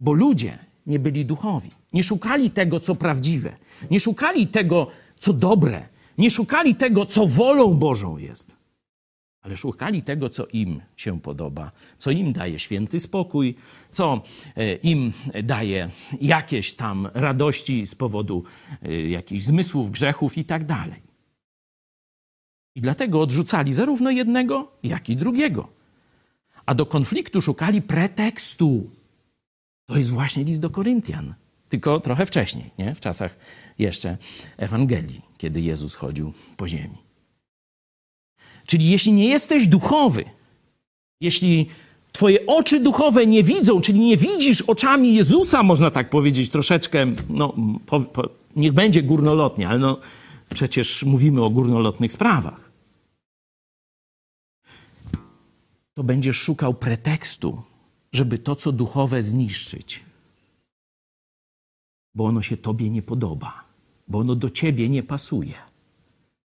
Bo ludzie nie byli duchowi, nie szukali tego, co prawdziwe, nie szukali tego, co dobre, nie szukali tego, co wolą Bożą jest. ale szukali tego, co im się podoba, co im daje święty spokój, co im daje jakieś tam radości z powodu jakichś zmysłów, grzechów i tak dalej. I dlatego odrzucali zarówno jednego, jak i drugiego. A do konfliktu szukali pretekstu. To jest właśnie list do Koryntian, tylko trochę wcześniej, nie? W czasach jeszcze Ewangelii, kiedy Jezus chodził po ziemi. Czyli jeśli nie jesteś duchowy, jeśli twoje oczy duchowe nie widzą, czyli nie widzisz oczami Jezusa, można tak powiedzieć troszeczkę, no niech będzie górnolotnie, ale no przecież mówimy o górnolotnych sprawach, to będziesz szukał pretekstu, żeby to, co duchowe, zniszczyć. Bo ono się tobie nie podoba, bo ono do ciebie nie pasuje.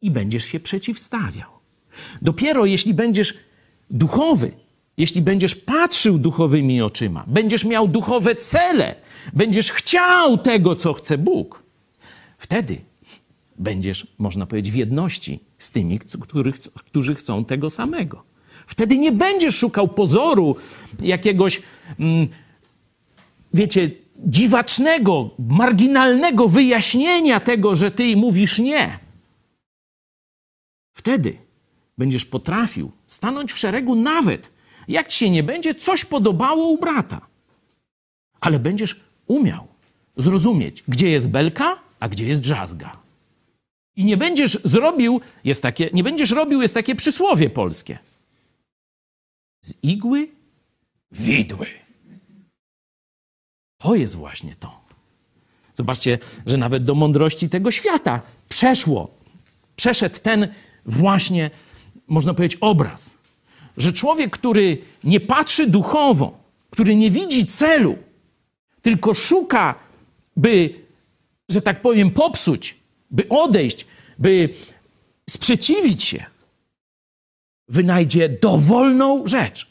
I będziesz się przeciwstawiał. Dopiero jeśli będziesz duchowy, jeśli będziesz patrzył duchowymi oczyma, będziesz miał duchowe cele, będziesz chciał tego, co chce Bóg, wtedy będziesz, można powiedzieć, w jedności z tymi, którzy chcą tego samego. Wtedy nie będziesz szukał pozoru jakiegoś, wiecie, dziwacznego, marginalnego wyjaśnienia tego, że ty mówisz nie. Wtedy będziesz potrafił stanąć w szeregu nawet, jak ci się nie będzie coś podobało u brata. Ale będziesz umiał zrozumieć, gdzie jest belka, a gdzie jest drzazga. I nie będziesz robił, jest takie przysłowie polskie. Z igły widły. To jest właśnie to. Zobaczcie, że nawet do mądrości tego świata przeszedł ten właśnie, można powiedzieć, obraz, że człowiek, który nie patrzy duchowo, który nie widzi celu, tylko szuka, by, że tak powiem, popsuć, by odejść, by sprzeciwić się, wynajdzie dowolną rzecz.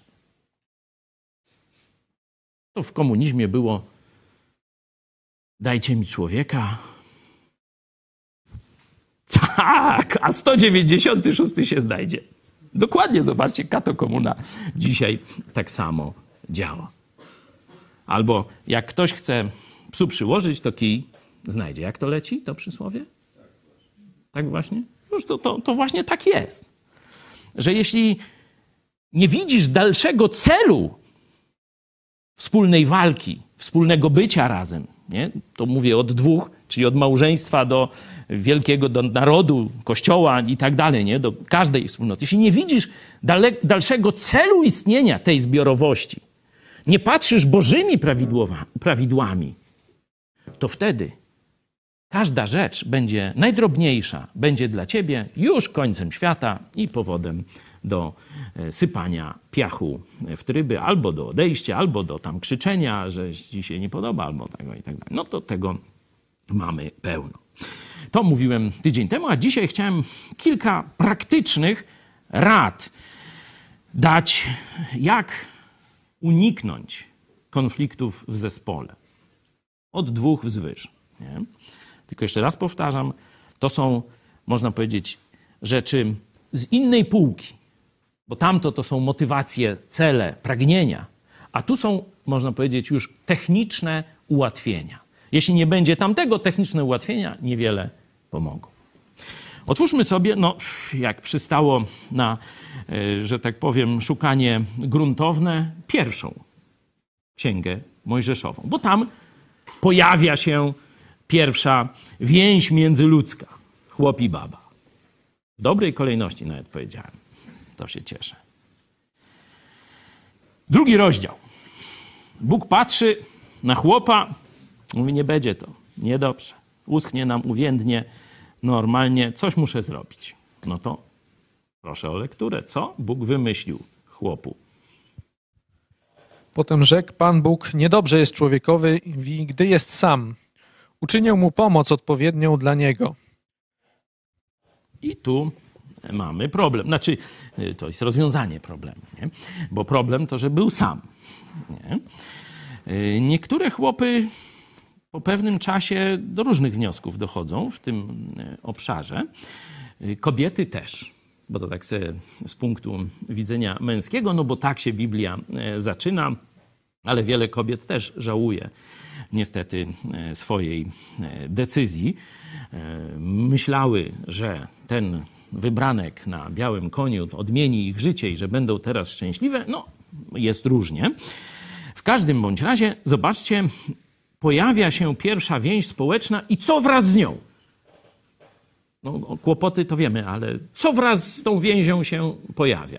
To w komunizmie było: dajcie mi człowieka. Tak, a 196 się znajdzie. Dokładnie, zobaczcie, katokomuna dzisiaj tak samo działa. Albo jak ktoś chce psu przyłożyć, to kij znajdzie. Jak to leci, to przysłowie? Tak właśnie? Już to właśnie tak jest. Że jeśli nie widzisz dalszego celu wspólnej walki, wspólnego bycia razem, nie? To mówię od dwóch, czyli od małżeństwa do wielkiego, do narodu, kościoła i tak dalej, nie? Do każdej wspólnoty. Jeśli nie widzisz dalszego celu istnienia tej zbiorowości, nie patrzysz Bożymi prawidłami, to wtedy każda rzecz będzie najdrobniejsza, będzie dla ciebie już końcem świata i powodem do sypania piachu w tryby, albo do odejścia, albo do tam krzyczenia, że ci się nie podoba, albo tego i tak dalej. No to tego mamy pełno. To mówiłem tydzień temu, a dzisiaj chciałem kilka praktycznych rad dać, jak uniknąć konfliktów w zespole. Od dwóch wzwyż. Nie? Tylko jeszcze raz powtarzam, to są, można powiedzieć, rzeczy z innej półki, bo tamto to są motywacje, cele, pragnienia, a tu są, można powiedzieć, już techniczne ułatwienia. Jeśli nie będzie tamtego, techniczne ułatwienia niewiele pomogą. Otwórzmy sobie, no jak przystało na, że tak powiem, szukanie gruntowne, pierwszą Księgę Mojżeszową, bo tam pojawia się pierwsza więź międzyludzka, chłop i baba. W dobrej kolejności nawet powiedziałem. To się cieszę. Drugi rozdział. Bóg patrzy na chłopa, mówi: nie będzie to, niedobrze. Uschnie nam, uwiędnie, normalnie, coś muszę zrobić. No to proszę o lekturę. Co Bóg wymyślił chłopu? Potem rzekł Pan Bóg: niedobrze jest człowiekowi, gdy jest sam. Uczynię mu pomoc odpowiednią dla niego. I tu mamy problem. Znaczy, to jest rozwiązanie problemu, nie? Bo problem to, że był sam. Nie? Niektóre chłopy po pewnym czasie do różnych wniosków dochodzą w tym obszarze. Kobiety też. bo to tak sobie z punktu widzenia męskiego, no bo tak się Biblia zaczyna, ale wiele kobiet też żałuje niestety swojej decyzji. Myślały, że ten wybranek na białym koniu odmieni ich życie i że będą teraz szczęśliwe. No, jest różnie. W każdym bądź razie, zobaczcie, pojawia się pierwsza więź społeczna i co wraz z nią? No, kłopoty to wiemy, ale co wraz z tą więzią się pojawia?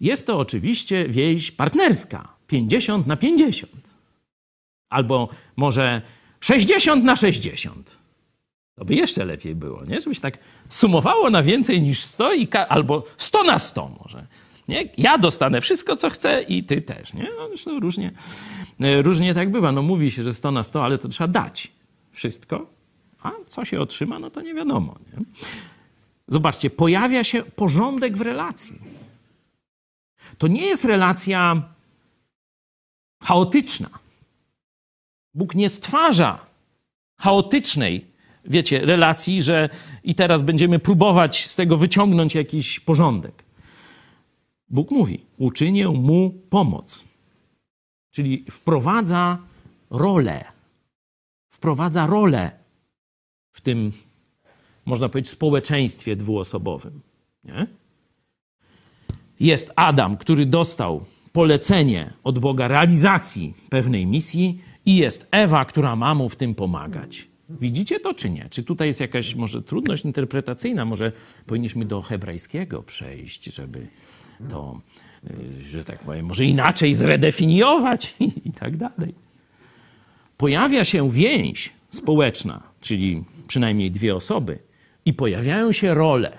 Jest to oczywiście więź partnerska, 50/50. Albo może 60/60. To by jeszcze lepiej było, nie? Żeby się tak sumowało na więcej niż 100 albo 100/100 może. Nie? Ja dostanę wszystko, co chcę i ty też. Nie? No, zresztą różnie tak bywa. No, mówi się, że 100/100, ale to trzeba dać wszystko, a co się otrzyma, no to nie wiadomo. Nie? Zobaczcie, pojawia się porządek w relacji. To nie jest relacja chaotyczna. Bóg nie stwarza chaotycznej, wiecie, relacji, że i teraz będziemy próbować z tego wyciągnąć jakiś porządek. Bóg mówi, uczynię mu pomoc. Czyli wprowadza rolę w tym, można powiedzieć, społeczeństwie dwuosobowym. Nie? Jest Adam, który dostał polecenie od Boga realizacji pewnej misji i jest Ewa, która ma mu w tym pomagać. Widzicie to, czy nie? Czy tutaj jest jakaś może trudność interpretacyjna? Może powinniśmy do hebrajskiego przejść, żeby to, że tak powiem, może inaczej zredefiniować i tak dalej. Pojawia się więź społeczna, czyli przynajmniej dwie osoby i pojawiają się role.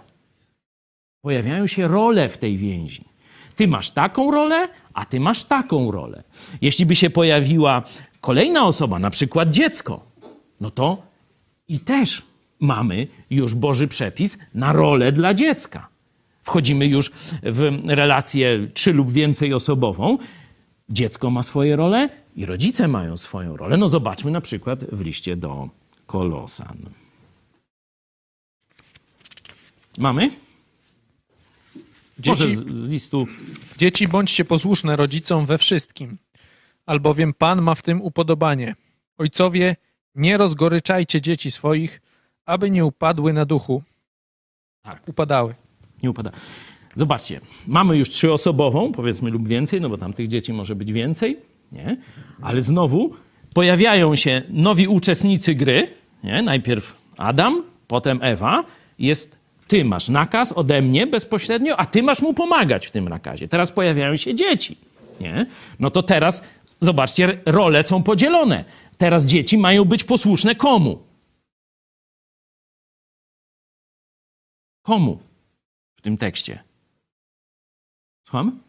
Pojawiają się role w tej więzi. Ty masz taką rolę, a ty masz taką rolę. Jeśli by się pojawiła kolejna osoba, na przykład dziecko, no to i też mamy już Boży przepis na rolę dla dziecka. Wchodzimy już w relację 3 lub więcej osobową. Dziecko ma swoje role i rodzice mają swoją rolę. No zobaczmy na przykład w liście do Kolosan. Mamy? Może z listu. Dzieci, bądźcie posłuszne rodzicom we wszystkim, albowiem Pan ma w tym upodobanie. Ojcowie, nie rozgoryczajcie dzieci swoich, aby nie upadły na duchu. Tak. Upadały. Nie upada. Zobaczcie, mamy już 3-osobową, powiedzmy, lub więcej, no bo tam tych dzieci może być więcej, nie? Ale znowu pojawiają się nowi uczestnicy gry, nie? Najpierw Adam, potem Ewa. Ty masz nakaz ode mnie bezpośrednio, a ty masz mu pomagać w tym nakazie. Teraz pojawiają się dzieci, nie? No to teraz, zobaczcie, role są podzielone. Teraz dzieci mają być posłuszne komu? Komu w tym tekście? Słucham?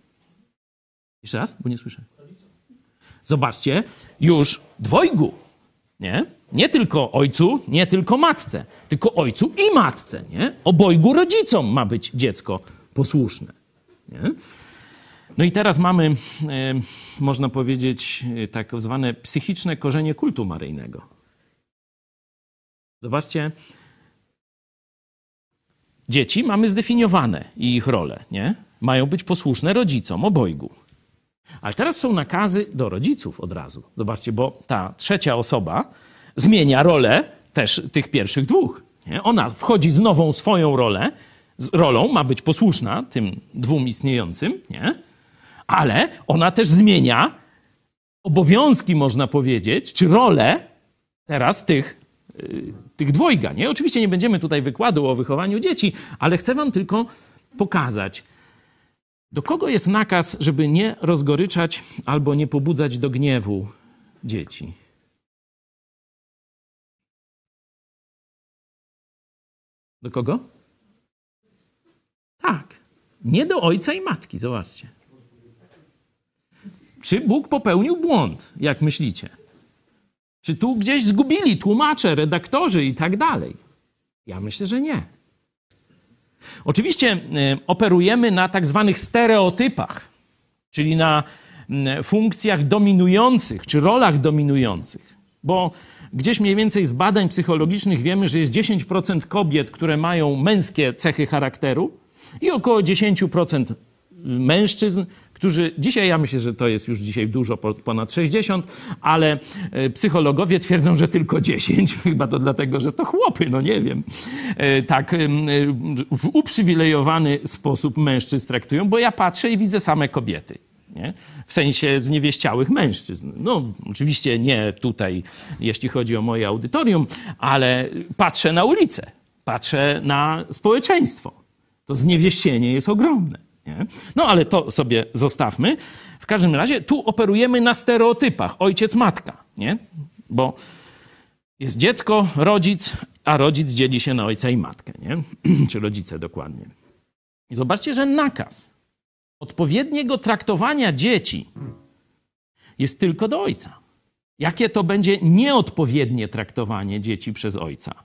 Jeszcze raz, bo nie słyszę. Zobaczcie, już dwojgu, nie? Nie tylko ojcu, nie tylko matce, tylko ojcu i matce, nie? Obojgu rodzicom ma być dziecko posłuszne, nie? No i teraz mamy, można powiedzieć, tak zwane psychiczne korzenie kultu maryjnego. Zobaczcie, dzieci mamy zdefiniowane i ich role, nie? Mają być posłuszne rodzicom, obojgu. Ale teraz są nakazy do rodziców od razu. Zobaczcie, bo ta trzecia osoba zmienia rolę też tych pierwszych dwóch. Nie? Ona wchodzi z nową swoją rolę. Z rolą ma być posłuszna tym dwóm istniejącym, nie? Ale ona też zmienia obowiązki, można powiedzieć, czy rolę teraz tych dwojga. Nie? Oczywiście nie będziemy tutaj wykładu o wychowaniu dzieci, ale chcę wam tylko pokazać, do kogo jest nakaz, żeby nie rozgoryczać albo nie pobudzać do gniewu dzieci. Do kogo? Tak. Nie do ojca i matki, zobaczcie. Czy Bóg popełnił błąd, jak myślicie? Czy tu gdzieś zgubili tłumacze, redaktorzy i tak dalej? Ja myślę, że nie. Oczywiście operujemy na tak zwanych stereotypach, czyli na funkcjach dominujących, czy rolach dominujących, bo Gdzieś mniej więcej z badań psychologicznych wiemy, że jest 10% kobiet, które mają męskie cechy charakteru i około 10% mężczyzn, którzy dzisiaj, ja myślę, że to jest już dzisiaj dużo, ponad 60, ale psychologowie twierdzą, że tylko 10. Chyba to dlatego, że to chłopy, no nie wiem. Tak w uprzywilejowany sposób mężczyzn traktują, bo ja patrzę i widzę same kobiety. Nie? W sensie zniewieściałych mężczyzn. No, oczywiście nie tutaj, jeśli chodzi o moje audytorium, ale patrzę na ulicę, patrzę na społeczeństwo. To zniewieścienie jest ogromne. Nie? No, ale to sobie zostawmy. W każdym razie tu operujemy na stereotypach. Ojciec, matka, nie? Bo jest dziecko, rodzic, a rodzic dzieli się na ojca i matkę, nie? Czy rodzice dokładnie. I zobaczcie, że nakaz odpowiedniego traktowania dzieci jest tylko do ojca. Jakie to będzie nieodpowiednie traktowanie dzieci przez ojca?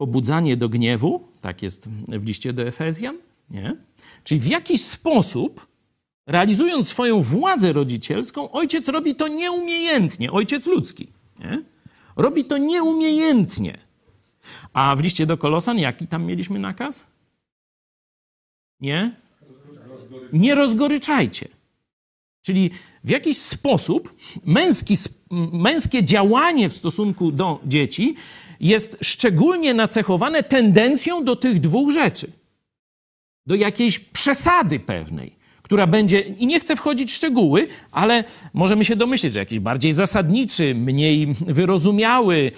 Pobudzanie do gniewu, tak jest w liście do Efezjan, nie? Czyli w jakiś sposób, realizując swoją władzę rodzicielską, ojciec robi to nieumiejętnie, ojciec ludzki, nie? Robi to nieumiejętnie. A w liście do Kolosan, jaki tam mieliśmy nakaz? Nie? Nie rozgoryczajcie. Czyli w jakiś sposób męskie działanie w stosunku do dzieci jest szczególnie nacechowane tendencją do tych dwóch rzeczy. Do jakiejś przesady pewnej, która będzie, i nie chcę wchodzić w szczegóły, ale możemy się domyśleć, że jakiś bardziej zasadniczy, mniej wyrozumiały,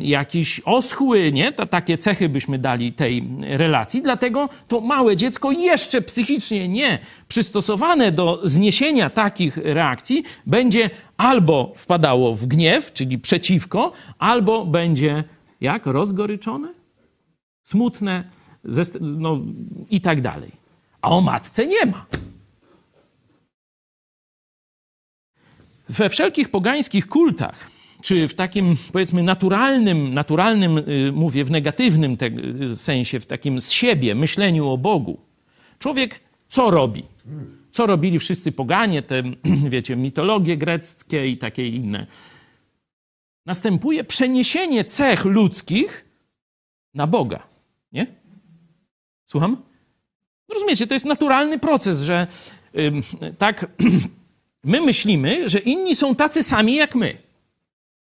jakiś oschły, nie? Takie cechy byśmy dali tej relacji. Dlatego to małe dziecko, jeszcze psychicznie nie przystosowane do zniesienia takich reakcji, będzie albo wpadało w gniew, czyli przeciwko, albo będzie jak? Rozgoryczone, smutne, no, i tak dalej. A o matce nie ma. We wszelkich pogańskich kultach, czy w takim, powiedzmy, naturalnym, mówię w negatywnym sensie, w takim z siebie myśleniu o Bogu, człowiek co robi? Co robili wszyscy poganie, te, wiecie, mitologie greckie i takie inne? Następuje przeniesienie cech ludzkich na Boga. Nie? Słucham? Rozumiecie, to jest naturalny proces, że tak my myślimy, że inni są tacy sami jak my.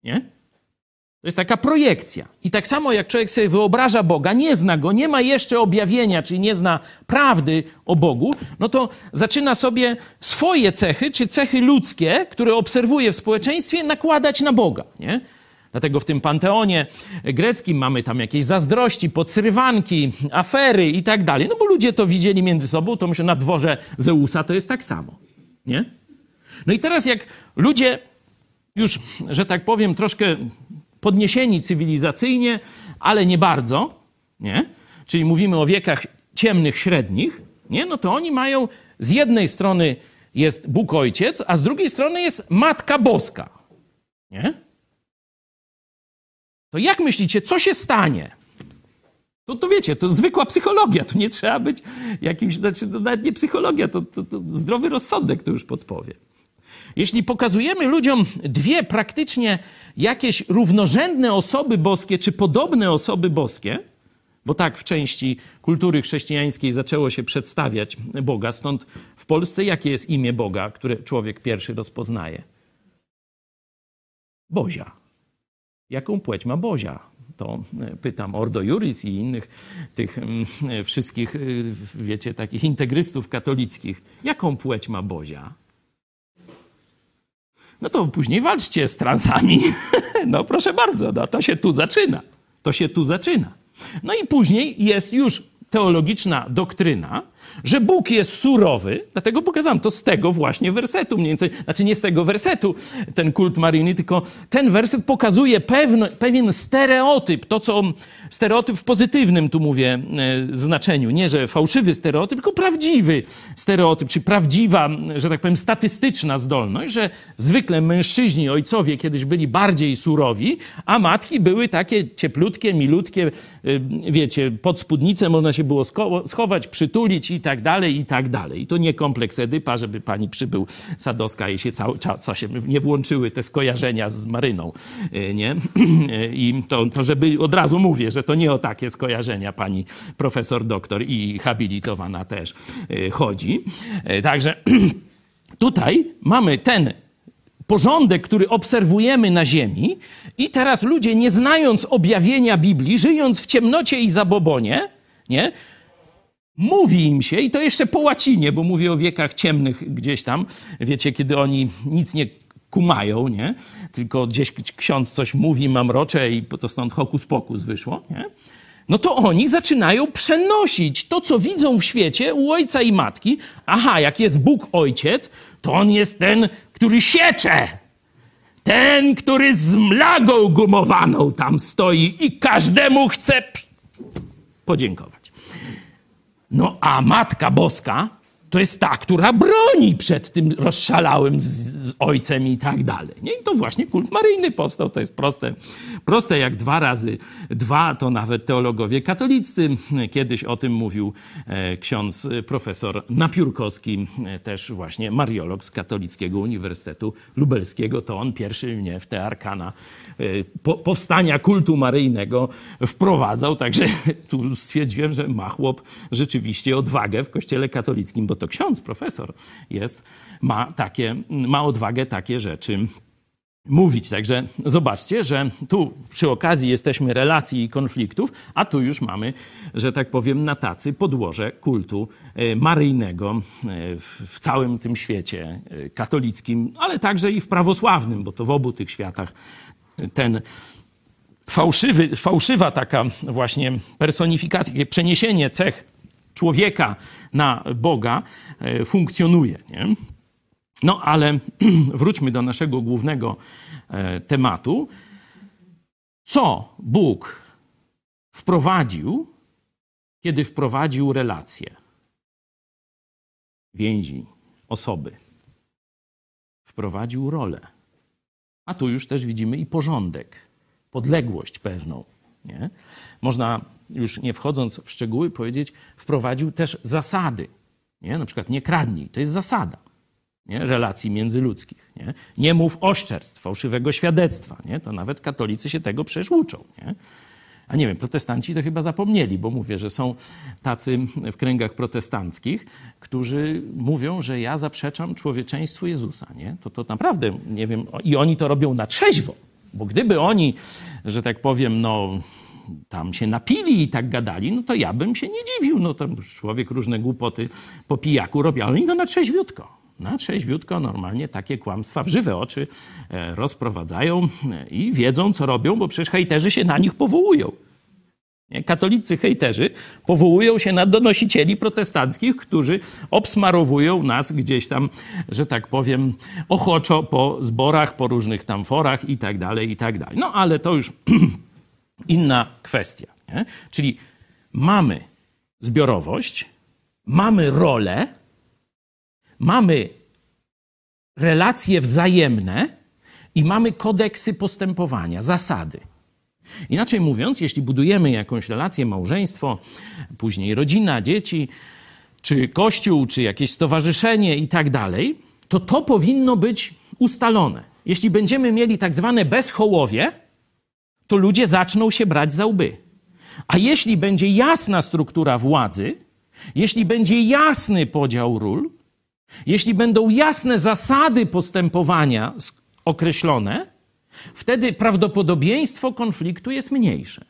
Nie? To jest taka projekcja. I tak samo jak człowiek sobie wyobraża Boga, nie zna Go, nie ma jeszcze objawienia, czyli nie zna prawdy o Bogu, no to zaczyna sobie swoje cechy, czy cechy ludzkie, które obserwuje w społeczeństwie, nakładać na Boga. Nie? Dlatego w tym panteonie greckim mamy tam jakieś zazdrości, podsyrywanki, afery i tak dalej. No bo ludzie to widzieli między sobą, to myślę, na dworze Zeusa to jest tak samo, nie? No i teraz jak ludzie już, że tak powiem, troszkę podniesieni cywilizacyjnie, ale nie bardzo, nie? Czyli mówimy o wiekach ciemnych, średnich, nie? No to oni mają, z jednej strony jest Bóg Ojciec, a z drugiej strony jest Matka Boska, nie? To jak myślicie, co się stanie? To wiecie, to zwykła psychologia, to nie trzeba być jakimś, znaczy to nawet nie psychologia, to zdrowy rozsądek to już podpowie. Jeśli pokazujemy ludziom dwie praktycznie jakieś równorzędne osoby boskie, czy podobne osoby boskie, bo tak w części kultury chrześcijańskiej zaczęło się przedstawiać Boga, stąd w Polsce jakie jest imię Boga, które człowiek pierwszy rozpoznaje? Bozia. Jaką płeć ma Bozia? To pytam Ordo Iuris i innych tych wszystkich, wiecie, takich integrystów katolickich. Jaką płeć ma Bozia? No to później walczcie z transami. No proszę bardzo, no, to się tu zaczyna. To się tu zaczyna. No i później jest już teologiczna doktryna, że Bóg jest surowy, dlatego pokazałem to z tego właśnie wersetu mniej więcej, znaczy nie z tego wersetu, ten kult Maryjny, tylko ten werset pokazuje pewien stereotyp, to co stereotyp w pozytywnym tu mówię znaczeniu, nie że fałszywy stereotyp, tylko prawdziwy stereotyp, czy prawdziwa, że tak powiem, statystyczna zdolność, że zwykle mężczyźni, ojcowie kiedyś byli bardziej surowi, a matki były takie cieplutkie, milutkie, wiecie, pod spódnicę można się było schować, przytulić i tak dalej, i tak dalej. I to nie kompleks Edypa, żeby pani przybył Sadowska i się cały czas się nie włączyły te skojarzenia z Maryną, nie? I to żeby od razu mówię, że to nie o takie skojarzenia pani profesor, doktor i habilitowana też chodzi. Także tutaj mamy ten porządek, który obserwujemy na ziemi i teraz ludzie, nie znając objawienia Biblii, żyjąc w ciemnocie i zabobonie, nie? Mówi im się, i to jeszcze po łacinie, bo mówię o wiekach ciemnych gdzieś tam, wiecie, kiedy oni nic nie kumają, nie? Tylko gdzieś ksiądz coś mówi, mamrocze i to stąd hokus pokus wyszło, nie? No to oni zaczynają przenosić to, co widzą w świecie u ojca i matki. Aha, jak jest Bóg ojciec, to on jest ten, który siecze. Ten, który z mlagą gumowaną tam stoi i każdemu chce podziękować. No a Matka Boska to jest ta, która broni przed tym rozszalałym z ojcem i tak dalej. Nie? I to właśnie kult maryjny powstał. To jest proste jak 2 razy 2, to nawet teologowie katoliccy. Kiedyś o tym mówił ksiądz profesor Napiórkowski, też właśnie mariolog z Katolickiego Uniwersytetu Lubelskiego. To on pierwszy mnie w te arkana powstania kultu maryjnego wprowadzał. Także tu stwierdziłem, że ma chłop rzeczywiście odwagę w Kościele katolickim, bo to ksiądz, profesor jest, ma odwagę takie rzeczy mówić. Także zobaczcie, że tu przy okazji jesteśmy relacji i konfliktów, a tu już mamy, że tak powiem, na tacy podłoże kultu maryjnego w całym tym świecie katolickim, ale także i w prawosławnym, bo to w obu tych światach ten fałszywa taka właśnie personifikacja, takie przeniesienie cech człowieka na Boga funkcjonuje, nie? No ale wróćmy do naszego głównego tematu. Co Bóg wprowadził, kiedy wprowadził relacje, więzi, osoby? Wprowadził rolę. A tu już też widzimy i porządek, podległość pewną, nie? Można, już nie wchodząc w szczegóły, powiedzieć, wprowadził też zasady, nie? Na przykład nie kradnij, to jest zasada, nie? Relacji międzyludzkich, nie? Nie mów oszczerstw, fałszywego świadectwa, nie? To nawet katolicy się tego przecież uczą, nie? A nie wiem, protestanci to chyba zapomnieli, bo mówię, że są tacy w kręgach protestanckich, którzy mówią, że ja zaprzeczam człowieczeństwu Jezusa, nie? To naprawdę, nie wiem, i oni to robią na trzeźwo, bo gdyby oni, że tak powiem, no tam się napili i tak gadali, no to ja bym się nie dziwił. No to człowiek różne głupoty po pijaku robi, ale oni to na trzeźwiutko. Na trzeźwiutko normalnie takie kłamstwa w żywe oczy rozprowadzają i wiedzą, co robią, bo przecież hejterzy się na nich powołują. Katolicy hejterzy powołują się na donosicieli protestanckich, którzy obsmarowują nas gdzieś tam, że tak powiem, ochoczo po zborach, po różnych tam forach i tak dalej, i tak dalej. No ale to już inna kwestia, nie? Czyli mamy zbiorowość, mamy rolę, mamy relacje wzajemne i mamy kodeksy postępowania, zasady. Inaczej mówiąc, jeśli budujemy jakąś relację, małżeństwo, później rodzina, dzieci, czy kościół, czy jakieś stowarzyszenie i tak dalej, to powinno być ustalone. Jeśli będziemy mieli tak zwane bezchołowie, to ludzie zaczną się brać za łby. A jeśli będzie jasna struktura władzy, jeśli będzie jasny podział ról, jeśli będą jasne zasady postępowania określone, wtedy prawdopodobieństwo konfliktu jest mniejsze.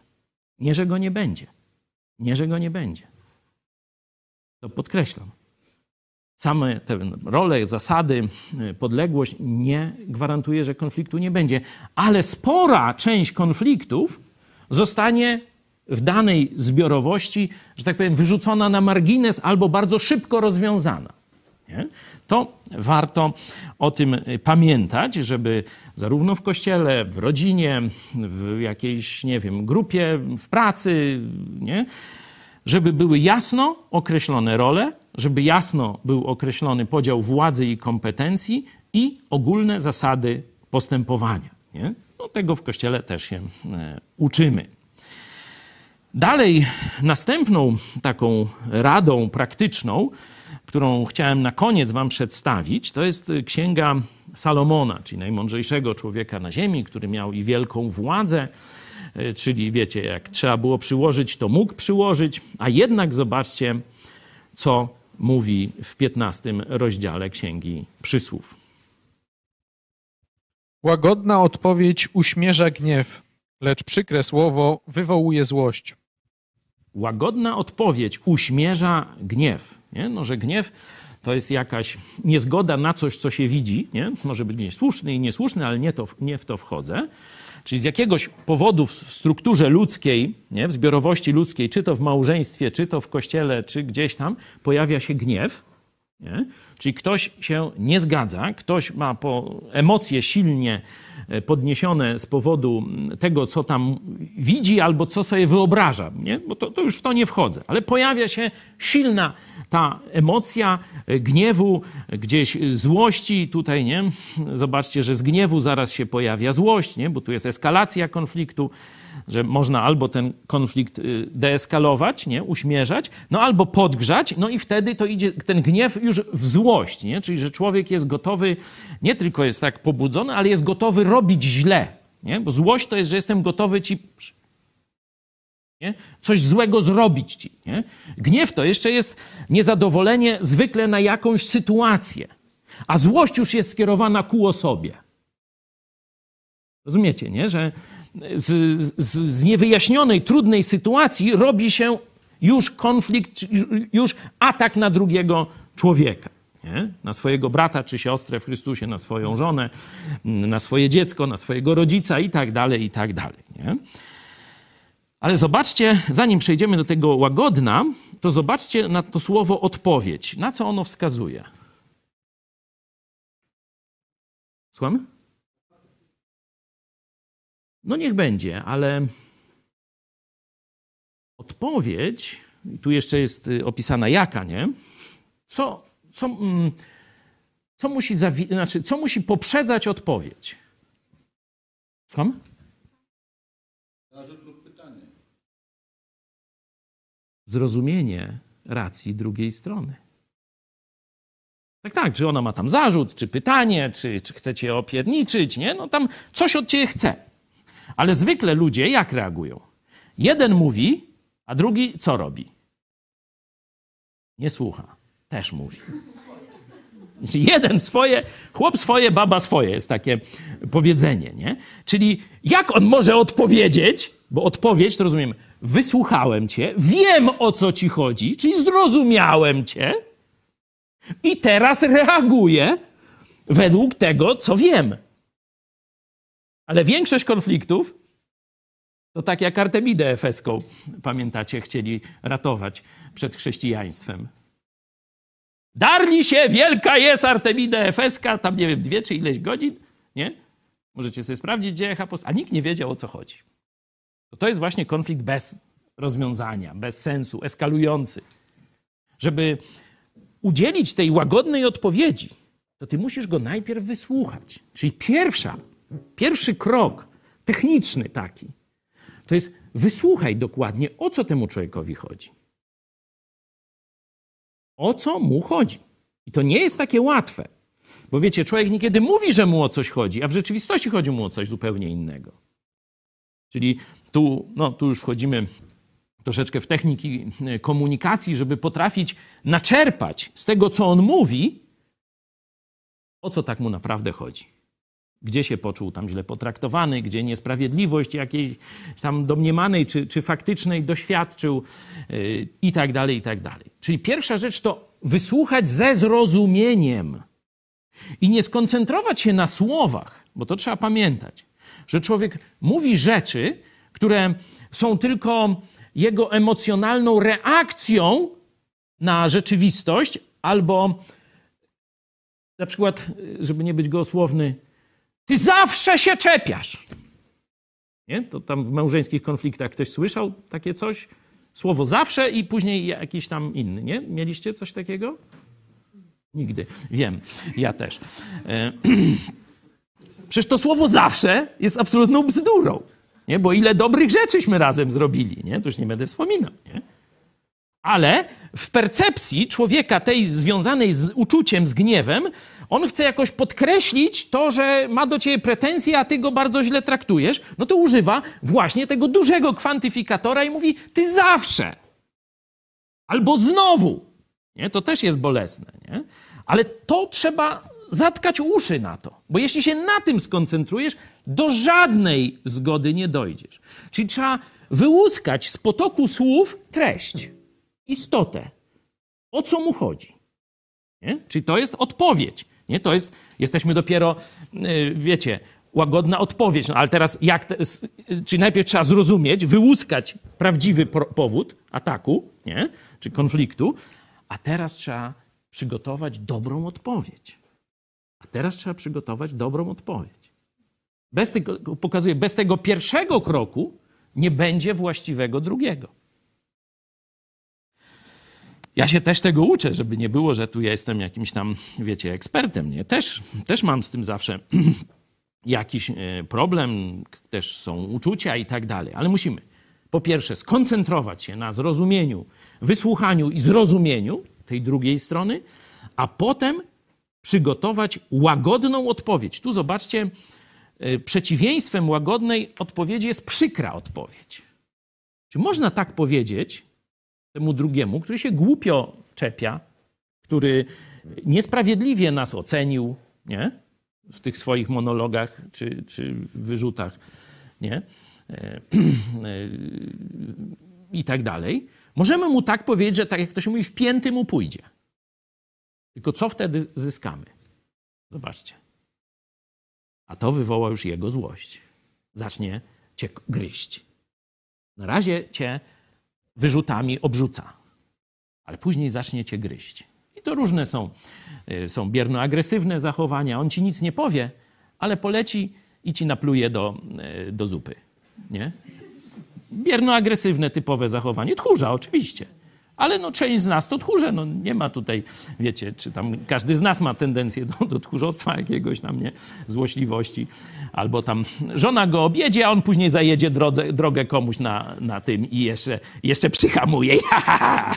Nie, że go nie będzie. Nie, że go nie będzie. To podkreślam. Same te role, zasady, podległość nie gwarantuje, że konfliktu nie będzie. Ale spora część konfliktów zostanie w danej zbiorowości, że tak powiem, wyrzucona na margines albo bardzo szybko rozwiązana. Nie? To warto o tym pamiętać, żeby zarówno w kościele, w rodzinie, w jakiejś, nie wiem, grupie, w pracy, nie? Żeby były jasno określone role, żeby jasno był określony podział władzy i kompetencji i ogólne zasady postępowania, nie? No, tego w kościele też się uczymy. Dalej, następną taką radą praktyczną, którą chciałem na koniec wam przedstawić, to jest Księga Salomona, czyli najmądrzejszego człowieka na ziemi, który miał i wielką władzę, czyli wiecie, jak trzeba było przyłożyć, to mógł przyłożyć, a jednak zobaczcie, co mówi w 15 rozdziale Księgi Przysłów. Łagodna odpowiedź uśmierza gniew, lecz przykre słowo wywołuje złość. Łagodna odpowiedź uśmierza gniew. Nie? No, że gniew to jest jakaś niezgoda na coś, co się widzi. Nie? Może być niesłuszny i niesłuszny, ale nie w to wchodzę. Czyli z jakiegoś powodu w strukturze ludzkiej, nie? W zbiorowości ludzkiej, czy to w małżeństwie, czy to w kościele, czy gdzieś tam, pojawia się gniew. Nie? Czyli ktoś się nie zgadza, ktoś ma emocje silnie podniesione z powodu tego, co tam widzi albo co sobie wyobraża, nie? Bo to już w to nie wchodzę. Ale pojawia się silna ta emocja gniewu, gdzieś złości tutaj, nie? Zobaczcie, że z gniewu zaraz się pojawia złość, nie? Bo tu jest eskalacja konfliktu, że można albo ten konflikt deeskalować, nie? Uśmierzać, no albo podgrzać, no i wtedy to idzie ten gniew już w złość, nie? Czyli że człowiek jest gotowy, nie tylko jest tak pobudzony, ale jest gotowy robić źle, nie? Bo złość to jest, że jestem gotowy ci... Nie? Coś złego zrobić ci. Nie? Gniew to jeszcze jest niezadowolenie zwykle na jakąś sytuację, a złość już jest skierowana ku osobie. Rozumiecie, nie? Że z niewyjaśnionej, trudnej sytuacji robi się już konflikt, już atak na drugiego człowieka. Nie? Na swojego brata czy siostrę w Chrystusie, na swoją żonę, na swoje dziecko, na swojego rodzica i tak dalej, i tak dalej. Nie? Ale zobaczcie, zanim przejdziemy do tego łagodna, to zobaczcie na to słowo odpowiedź. Na co ono wskazuje? Słucham? No niech będzie, ale odpowiedź, tu jeszcze jest opisana jaka, nie? Co musi poprzedzać odpowiedź? Słucham? Zrozumienie racji drugiej strony. Tak, czy ona ma tam zarzut, czy pytanie, czy chce cię opierniczyć, nie? No tam coś od ciebie chce. Ale zwykle ludzie jak reagują? Jeden mówi, a drugi co robi? Nie słucha. Też mówi. Jeden swoje, chłop swoje, baba swoje. Jest takie powiedzenie, nie? Czyli jak on może odpowiedzieć? Bo odpowiedź, to rozumiem, wysłuchałem cię, wiem, o co ci chodzi, czyli zrozumiałem cię i teraz reaguję według tego, co wiem. Ale większość konfliktów to tak jak Artemidę Efeską, pamiętacie, chcieli ratować przed chrześcijaństwem. Darli się, wielka jest Artemida Efeska, tam nie wiem, 2 czy ileś godzin, nie? Możecie sobie sprawdzić w Dziejach Apostolskich, a nikt nie wiedział, o co chodzi. To jest właśnie konflikt bez rozwiązania, bez sensu, eskalujący. Żeby udzielić tej łagodnej odpowiedzi, to ty musisz go najpierw wysłuchać. Czyli pierwszy krok techniczny taki, to jest wysłuchaj dokładnie, o co temu człowiekowi chodzi. O co mu chodzi. I to nie jest takie łatwe. Bo wiecie, człowiek niekiedy mówi, że mu o coś chodzi, a w rzeczywistości chodzi mu o coś zupełnie innego. Czyli tu już wchodzimy troszeczkę w techniki komunikacji, żeby potrafić naczerpać z tego, co on mówi, o co tak mu naprawdę chodzi. Gdzie się poczuł tam źle potraktowany, gdzie niesprawiedliwość jakiejś tam domniemanej czy faktycznej doświadczył i tak dalej, i tak dalej. Czyli pierwsza rzecz to wysłuchać ze zrozumieniem i nie skoncentrować się na słowach, bo to trzeba pamiętać, że człowiek mówi rzeczy, które są tylko jego emocjonalną reakcją na rzeczywistość albo na przykład, żeby nie być gołosłowny, ty zawsze się czepiasz. Nie? To tam w małżeńskich konfliktach ktoś słyszał takie coś? Słowo zawsze i później jakiś tam inny, nie? Mieliście coś takiego? Nigdy. Wiem, ja też. Przecież to słowo zawsze jest absolutną bzdurą. nie? Bo ile dobrych rzeczyśmy razem zrobili, nie? To już nie będę wspominał, nie? Ale w percepcji człowieka tej związanej z uczuciem, z gniewem, on chce jakoś podkreślić to, że ma do ciebie pretensje, a ty go bardzo źle traktujesz, no to używa właśnie tego dużego kwantyfikatora i mówi, ty zawsze, albo znowu, nie? To też jest bolesne, nie? Ale to trzeba zatkać uszy na to, bo jeśli się na tym skoncentrujesz, do żadnej zgody nie dojdziesz. Czyli trzeba wyłuskać z potoku słów treść, istotę, o co mu chodzi. Nie? Czyli to jest odpowiedź. Nie? To jest, jesteśmy dopiero, wiecie, łagodna odpowiedź. No ale teraz jak, czyli najpierw trzeba zrozumieć, wyłuskać prawdziwy powód ataku, nie? Czy konfliktu, a teraz trzeba przygotować dobrą odpowiedź. A teraz trzeba przygotować dobrą odpowiedź. Bez tego, pokazuję, bez tego pierwszego kroku nie będzie właściwego drugiego. Ja się też tego uczę, żeby nie było, że tu ja jestem jakimś tam, wiecie, ekspertem. Nie? Też mam z tym zawsze jakiś problem, też są uczucia i tak dalej. Ale musimy po pierwsze skoncentrować się na zrozumieniu, wysłuchaniu i zrozumieniu tej drugiej strony, a potem przygotować łagodną odpowiedź. Tu zobaczcie, przeciwieństwem łagodnej odpowiedzi jest przykra odpowiedź. Czy można tak powiedzieć temu drugiemu, który się głupio czepia, który niesprawiedliwie nas ocenił, nie? W tych swoich monologach czy wyrzutach, nie? I tak dalej. Możemy mu tak powiedzieć, że tak jak to się mówi, w pięty mu pójdzie. Tylko co wtedy zyskamy? Zobaczcie. A to wywoła już jego złość. Zacznie cię gryźć. Na razie cię wyrzutami obrzuca, ale później zacznie cię gryźć. I to różne są bierno-agresywne zachowania. On ci nic nie powie, ale poleci i ci napluje do zupy. Nie? Bierno-agresywne typowe zachowanie. Tchórza oczywiście. Ale no, część z nas to tchórze. No, nie ma tutaj, wiecie, czy tam każdy z nas ma tendencję do tchórzostwa jakiegoś tam, nie? Złośliwości. Albo tam żona go objedzie, a on później zajedzie drogę komuś na tym i jeszcze przyhamuje.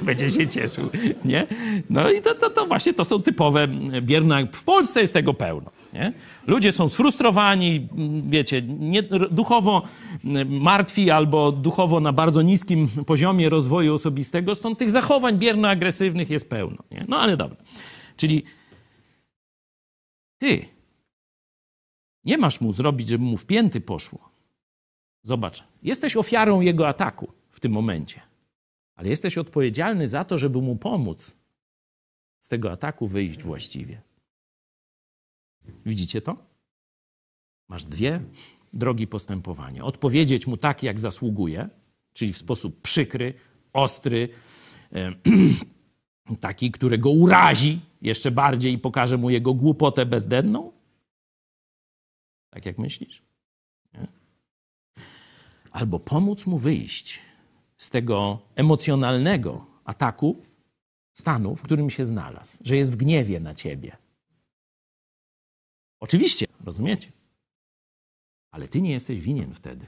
Będzie się cieszył, nie? No i to właśnie to są typowe bierna. W Polsce jest tego pełno, nie? Ludzie są sfrustrowani, wiecie, duchowo martwi albo duchowo na bardzo niskim poziomie rozwoju osobistego, stąd tych zachowań bierno-agresywnych jest pełno. Nie? No ale dobra. Czyli ty nie masz mu zrobić, żeby mu w pięty poszło. Zobacz, jesteś ofiarą jego ataku w tym momencie, ale jesteś odpowiedzialny za to, żeby mu pomóc z tego ataku wyjść właściwie. Widzicie to? Masz dwie drogi postępowania. Odpowiedzieć mu tak, jak zasługuje, czyli w sposób przykry, ostry, taki, który go urazi jeszcze bardziej i pokaże mu jego głupotę bezdenną. Tak jak myślisz? Nie? Albo pomóc mu wyjść z tego emocjonalnego ataku, stanu, w którym się znalazł, że jest w gniewie na ciebie. Oczywiście, rozumiecie? Ale ty nie jesteś winien wtedy.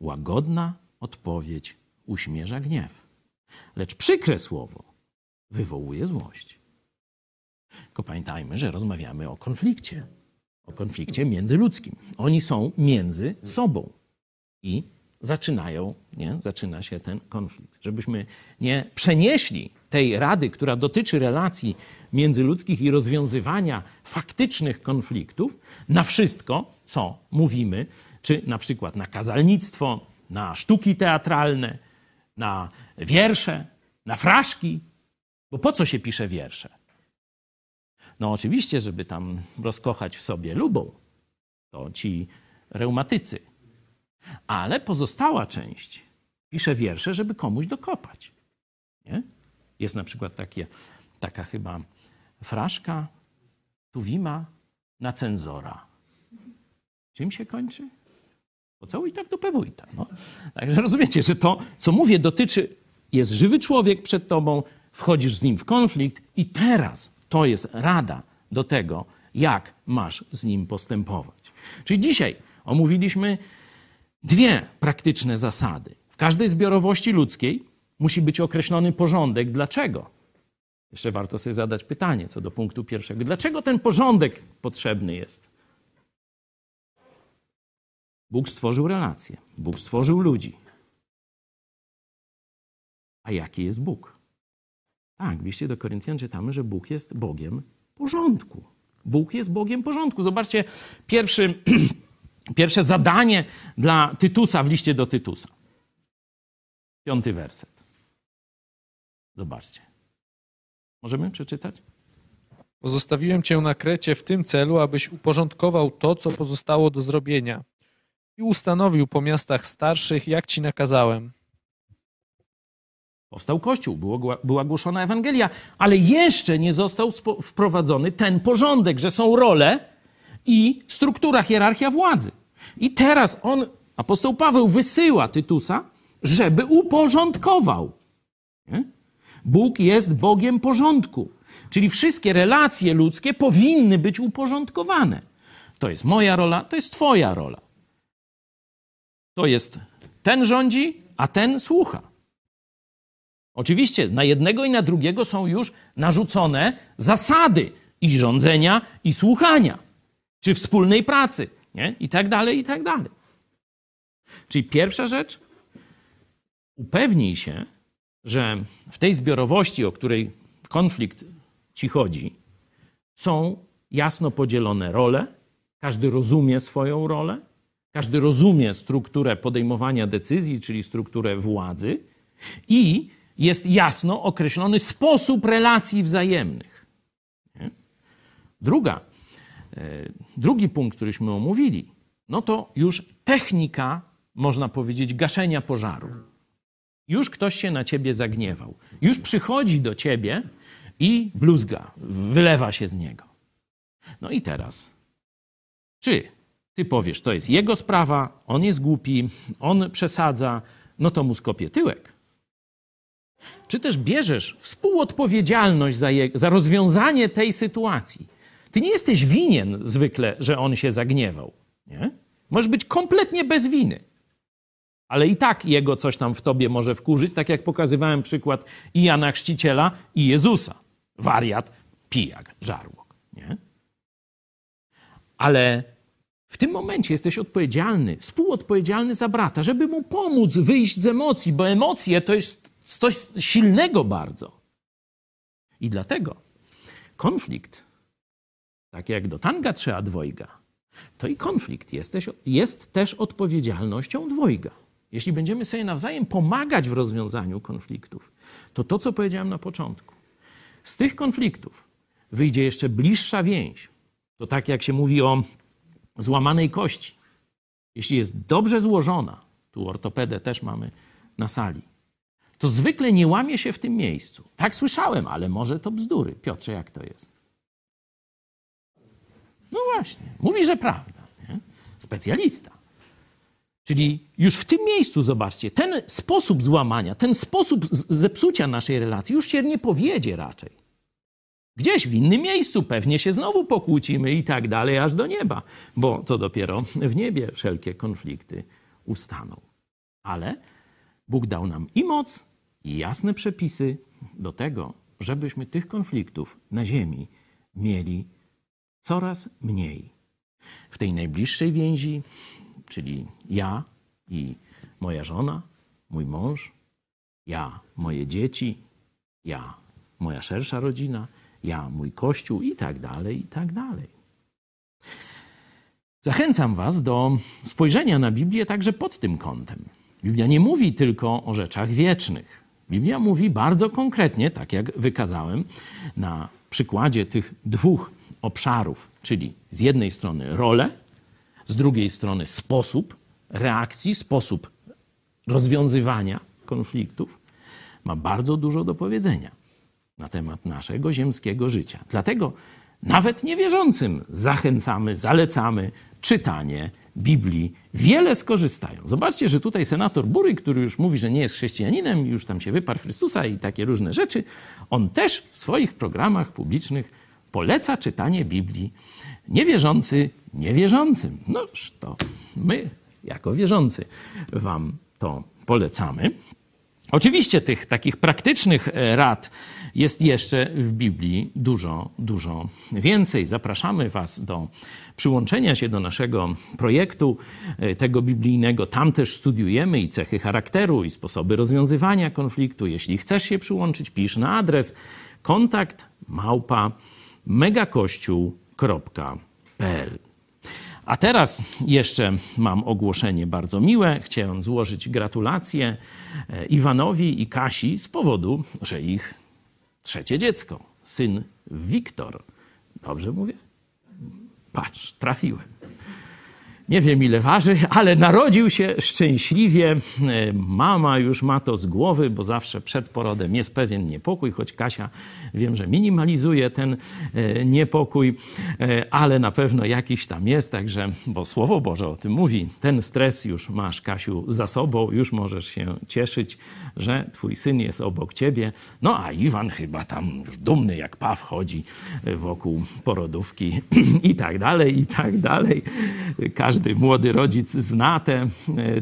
Łagodna odpowiedź uśmierza gniew, lecz przykre słowo wywołuje złość. Tylko pamiętajmy, że rozmawiamy o konflikcie międzyludzkim. Oni są między sobą i zaczyna się ten konflikt. Żebyśmy nie przenieśli tej rady, która dotyczy relacji międzyludzkich i rozwiązywania faktycznych konfliktów na wszystko, co mówimy, czy na przykład na kazalnictwo, na sztuki teatralne, na wiersze, na fraszki. Bo po co się pisze wiersze? No oczywiście, żeby tam rozkochać w sobie lubą, to ci reumatycy. Ale pozostała część pisze wiersze, żeby komuś dokopać. Nie? Jest na przykład taka chyba fraszka Tuwima na cenzora. Czym się kończy? Pocałujta w dupę wójta. No. Także rozumiecie, że to, co mówię, dotyczy, jest żywy człowiek przed tobą, wchodzisz z nim w konflikt i teraz to jest rada do tego, jak masz z nim postępować. Czyli dzisiaj Omówiliśmy dwie praktyczne zasady. W każdej zbiorowości ludzkiej musi być określony porządek. Dlaczego? Jeszcze warto sobie zadać pytanie co do punktu pierwszego. Dlaczego ten porządek potrzebny jest? Bóg stworzył relacje. Bóg stworzył ludzi. A jaki jest Bóg? Tak, w liście do Koryntian czytamy, że Bóg jest Bogiem porządku. Bóg jest Bogiem porządku. Zobaczcie pierwsze zadanie dla Tytusa w liście do Tytusa. 5 werset. Zobaczcie. Możemy przeczytać? Pozostawiłem cię na Krecie w tym celu, abyś uporządkował to, co pozostało do zrobienia i ustanowił po miastach starszych, jak ci nakazałem. Powstał Kościół, była głoszona Ewangelia, ale jeszcze nie został wprowadzony ten porządek, że są role i struktura, hierarchia władzy. I teraz apostoł Paweł wysyła Tytusa, żeby uporządkował. Nie? Bóg jest Bogiem porządku, czyli wszystkie relacje ludzkie powinny być uporządkowane. To jest moja rola, to jest twoja rola. To jest ten rządzi, a ten słucha. Oczywiście na jednego i na drugiego są już narzucone zasady i rządzenia, i słuchania, czy wspólnej pracy, nie? I tak dalej, i tak dalej. Czyli pierwsza rzecz, upewnij się, że w tej zbiorowości, o której konflikt ci chodzi, są jasno podzielone role, każdy rozumie swoją rolę, każdy rozumie strukturę podejmowania decyzji, czyli strukturę władzy i jest jasno określony sposób relacji wzajemnych. Nie? Drugi punkt, któryśmy omówili, no to już technika, można powiedzieć, gaszenia pożaru. Już ktoś się na ciebie zagniewał. Już przychodzi do ciebie i bluzga, wylewa się z niego. No i teraz, czy ty powiesz, to jest jego sprawa, on jest głupi, on przesadza, no to mu skopie tyłek. Czy też bierzesz współodpowiedzialność za rozwiązanie tej sytuacji? Ty nie jesteś winien zwykle, że on się zagniewał. Nie? Możesz być kompletnie bez winy. Ale i tak jego coś tam w tobie może wkurzyć, tak jak pokazywałem przykład i Jana Chrzciciela, i Jezusa. Wariat, pijak, żarłok. Nie? Ale w tym momencie jesteś odpowiedzialny, współodpowiedzialny za brata, żeby mu pomóc wyjść z emocji, bo emocje to jest coś silnego bardzo. I dlatego konflikt, tak jak do tanga trzeba dwojga, to i konflikt jest też odpowiedzialnością dwojga. Jeśli będziemy sobie nawzajem pomagać w rozwiązaniu konfliktów, to co powiedziałem na początku, z tych konfliktów wyjdzie jeszcze bliższa więź. To tak jak się mówi o złamanej kości. Jeśli jest dobrze złożona, tu ortopedę też mamy na sali, to zwykle nie łamie się w tym miejscu. Tak słyszałem, ale może to bzdury. Piotrze, jak to jest? No właśnie, mówi, że prawda. Nie? Specjalista. Czyli już w tym miejscu, zobaczcie, ten sposób złamania, ten sposób zepsucia naszej relacji już się nie powiedzie raczej. Gdzieś w innym miejscu pewnie się znowu pokłócimy i tak dalej, aż do nieba, bo to dopiero w niebie wszelkie konflikty ustaną. Ale Bóg dał nam i moc, i jasne przepisy do tego, żebyśmy tych konfliktów na ziemi mieli coraz mniej. W tej najbliższej więzi, czyli ja i moja żona, mój mąż, ja, moje dzieci, ja, moja szersza rodzina, ja, mój Kościół i tak dalej, i tak dalej. Zachęcam was do spojrzenia na Biblię także pod tym kątem. Biblia nie mówi tylko o rzeczach wiecznych. Biblia mówi bardzo konkretnie, tak jak wykazałem na przykładzie tych dwóch obszarów, czyli z jednej strony role, z drugiej strony sposób reakcji, sposób rozwiązywania konfliktów, ma bardzo dużo do powiedzenia na temat naszego ziemskiego życia. Dlatego nawet niewierzącym zachęcamy, zalecamy czytanie Biblii. Wiele skorzystają. Zobaczcie, że tutaj senator Bury, który już mówi, że nie jest chrześcijaninem, już tam się wyparł Chrystusa i takie różne rzeczy, on też w swoich programach publicznych poleca czytanie Biblii niewierzący niewierzącym. Noż to my, jako wierzący, wam to polecamy. Oczywiście tych takich praktycznych rad jest jeszcze w Biblii dużo, dużo więcej. Zapraszamy was do przyłączenia się do naszego projektu tego biblijnego. Tam też studiujemy i cechy charakteru, i sposoby rozwiązywania konfliktu. Jeśli chcesz się przyłączyć, pisz na adres kontakt@megakościół.pl. A teraz jeszcze mam ogłoszenie bardzo miłe. Chciałem złożyć gratulacje Iwanowi i Kasi z powodu, że ich trzecie dziecko, syn Wiktor. Dobrze mówię? Patrz, trafiłem. Nie wiem, ile waży, ale narodził się szczęśliwie. Mama już ma to z głowy, bo zawsze przed porodem jest pewien niepokój, choć Kasia, wiem, że minimalizuje ten niepokój, ale na pewno jakiś tam jest, także, bo Słowo Boże o tym mówi, ten stres już masz, Kasiu, za sobą, już możesz się cieszyć, że twój syn jest obok ciebie. No a Iwan chyba tam już dumny jak paw chodzi wokół porodówki i tak dalej, i tak dalej. Każdy młody rodzic zna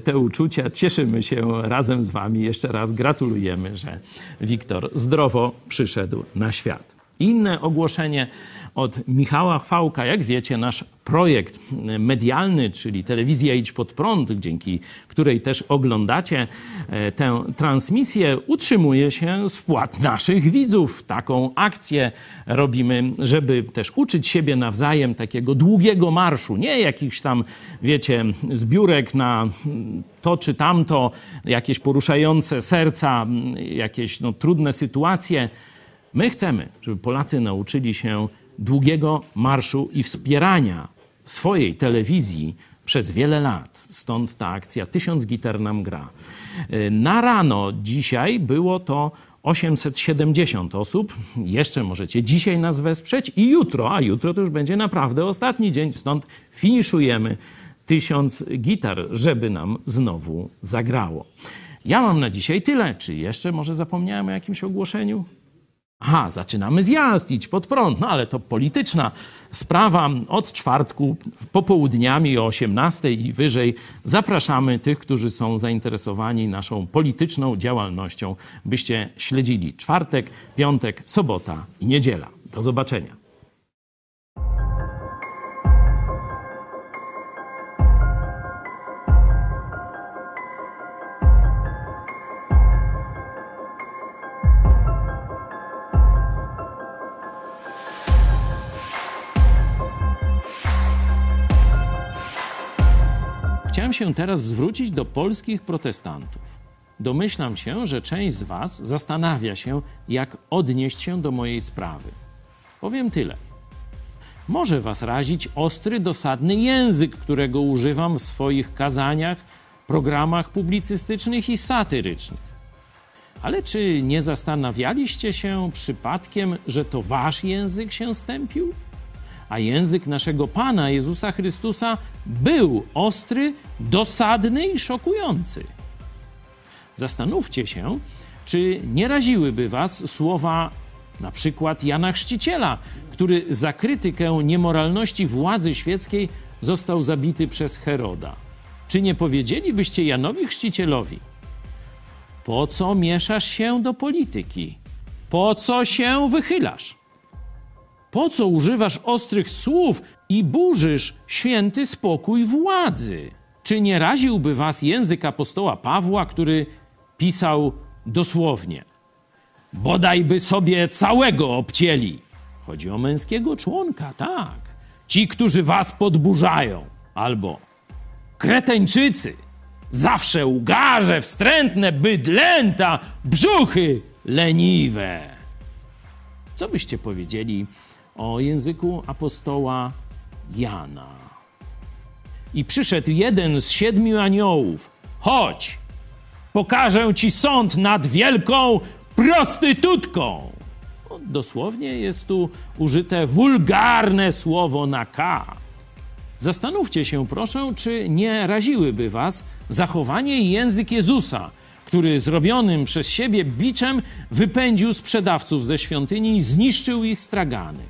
te uczucia. Cieszymy się razem z wami. Jeszcze raz gratulujemy, że Wiktor zdrowo przyszedł na świat. Inne ogłoszenie od Michała Chwałka. Jak wiecie, nasz projekt medialny, czyli telewizja Idź Pod Prąd, dzięki której też oglądacie tę transmisję, utrzymuje się z wpłat naszych widzów. Taką akcję robimy, żeby też uczyć siebie nawzajem takiego długiego marszu. Nie jakichś tam, wiecie, zbiórek na to czy tamto, jakieś poruszające serca, jakieś trudne sytuacje. My chcemy, żeby Polacy nauczyli się długiego marszu i wspierania swojej telewizji przez wiele lat. Stąd ta akcja 1000 gitar nam gra. Na rano dzisiaj było to 870 osób. Jeszcze możecie dzisiaj nas wesprzeć i jutro, a jutro to już będzie naprawdę ostatni dzień. Stąd finiszujemy 1000 gitar, żeby nam znowu zagrało. Ja mam na dzisiaj tyle. Czy jeszcze może zapomniałem o jakimś ogłoszeniu? Aha, zaczynamy zjazd, Idź Pod Prąd, no ale to polityczna sprawa. Od czwartku popołudniami o 18 i wyżej zapraszamy tych, którzy są zainteresowani naszą polityczną działalnością, byście śledzili czwartek, piątek, sobota i niedziela. Do zobaczenia. Chciałem się teraz zwrócić do polskich protestantów. Domyślam się, że część z was zastanawia się, jak odnieść się do mojej sprawy. Powiem tyle. Może was razić ostry, dosadny język, którego używam w swoich kazaniach, programach publicystycznych i satyrycznych. Ale czy nie zastanawialiście się przypadkiem, że to wasz język się stępił? A język naszego Pana Jezusa Chrystusa był ostry, dosadny i szokujący. Zastanówcie się, czy nie raziłyby was słowa na przykład Jana Chrzciciela, który za krytykę niemoralności władzy świeckiej został zabity przez Heroda. Czy nie powiedzielibyście Janowi Chrzcicielowi: po co mieszasz się do polityki? Po co się wychylasz? Po co używasz ostrych słów i burzysz święty spokój władzy? Czy nie raziłby was język apostoła Pawła, który pisał dosłownie: bodajby sobie całego obcięli. Chodzi o męskiego członka, tak. Ci, którzy was podburzają. Albo: kreteńczycy, zawsze łgarze, wstrętne bydlęta, brzuchy leniwe. Co byście powiedzieli o języku apostoła Jana? I przyszedł jeden z 7 aniołów. Chodź, pokażę ci sąd nad wielką prostytutką. Dosłownie jest tu użyte wulgarne słowo na K. Zastanówcie się proszę, czy nie raziłyby was zachowanie i język Jezusa, który zrobionym przez siebie biczem wypędził sprzedawców ze świątyni i zniszczył ich stragany.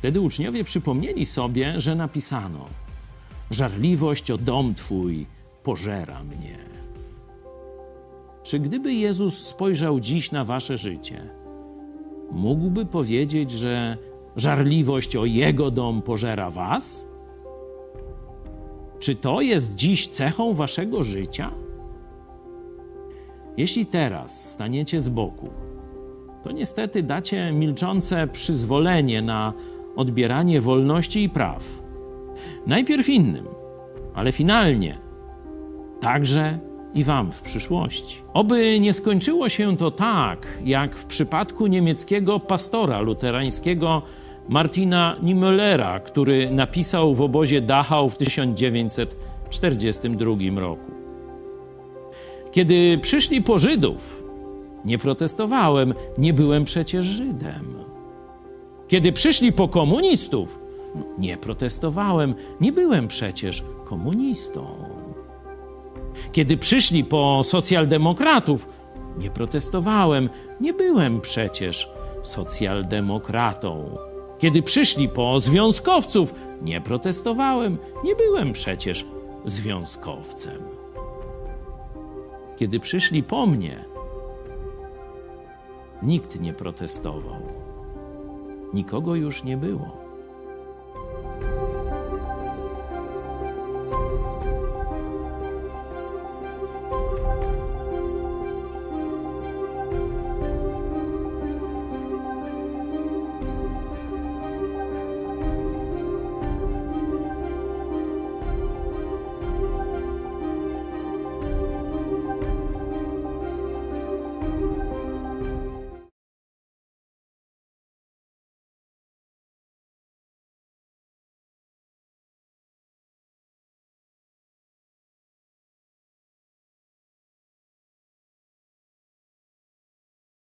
Wtedy uczniowie przypomnieli sobie, że napisano: żarliwość o dom Twój pożera mnie. Czy gdyby Jezus spojrzał dziś na wasze życie, mógłby powiedzieć, że żarliwość o Jego dom pożera was? Czy to jest dziś cechą waszego życia? Jeśli teraz staniecie z boku, to niestety dacie milczące przyzwolenie na odbieranie wolności i praw. Najpierw innym, ale finalnie także i wam w przyszłości. Oby nie skończyło się to tak, jak w przypadku niemieckiego pastora luterańskiego Martina Niemöllera, który napisał w obozie Dachau w 1942 roku. Kiedy przyszli po Żydów, nie protestowałem, nie byłem przecież Żydem. Kiedy przyszli po komunistów, nie protestowałem, nie byłem przecież komunistą. Kiedy przyszli po socjaldemokratów, nie protestowałem, nie byłem przecież socjaldemokratą. Kiedy przyszli po związkowców, nie protestowałem, nie byłem przecież związkowcem. Kiedy przyszli po mnie, nikt nie protestował. Nikogo już nie było.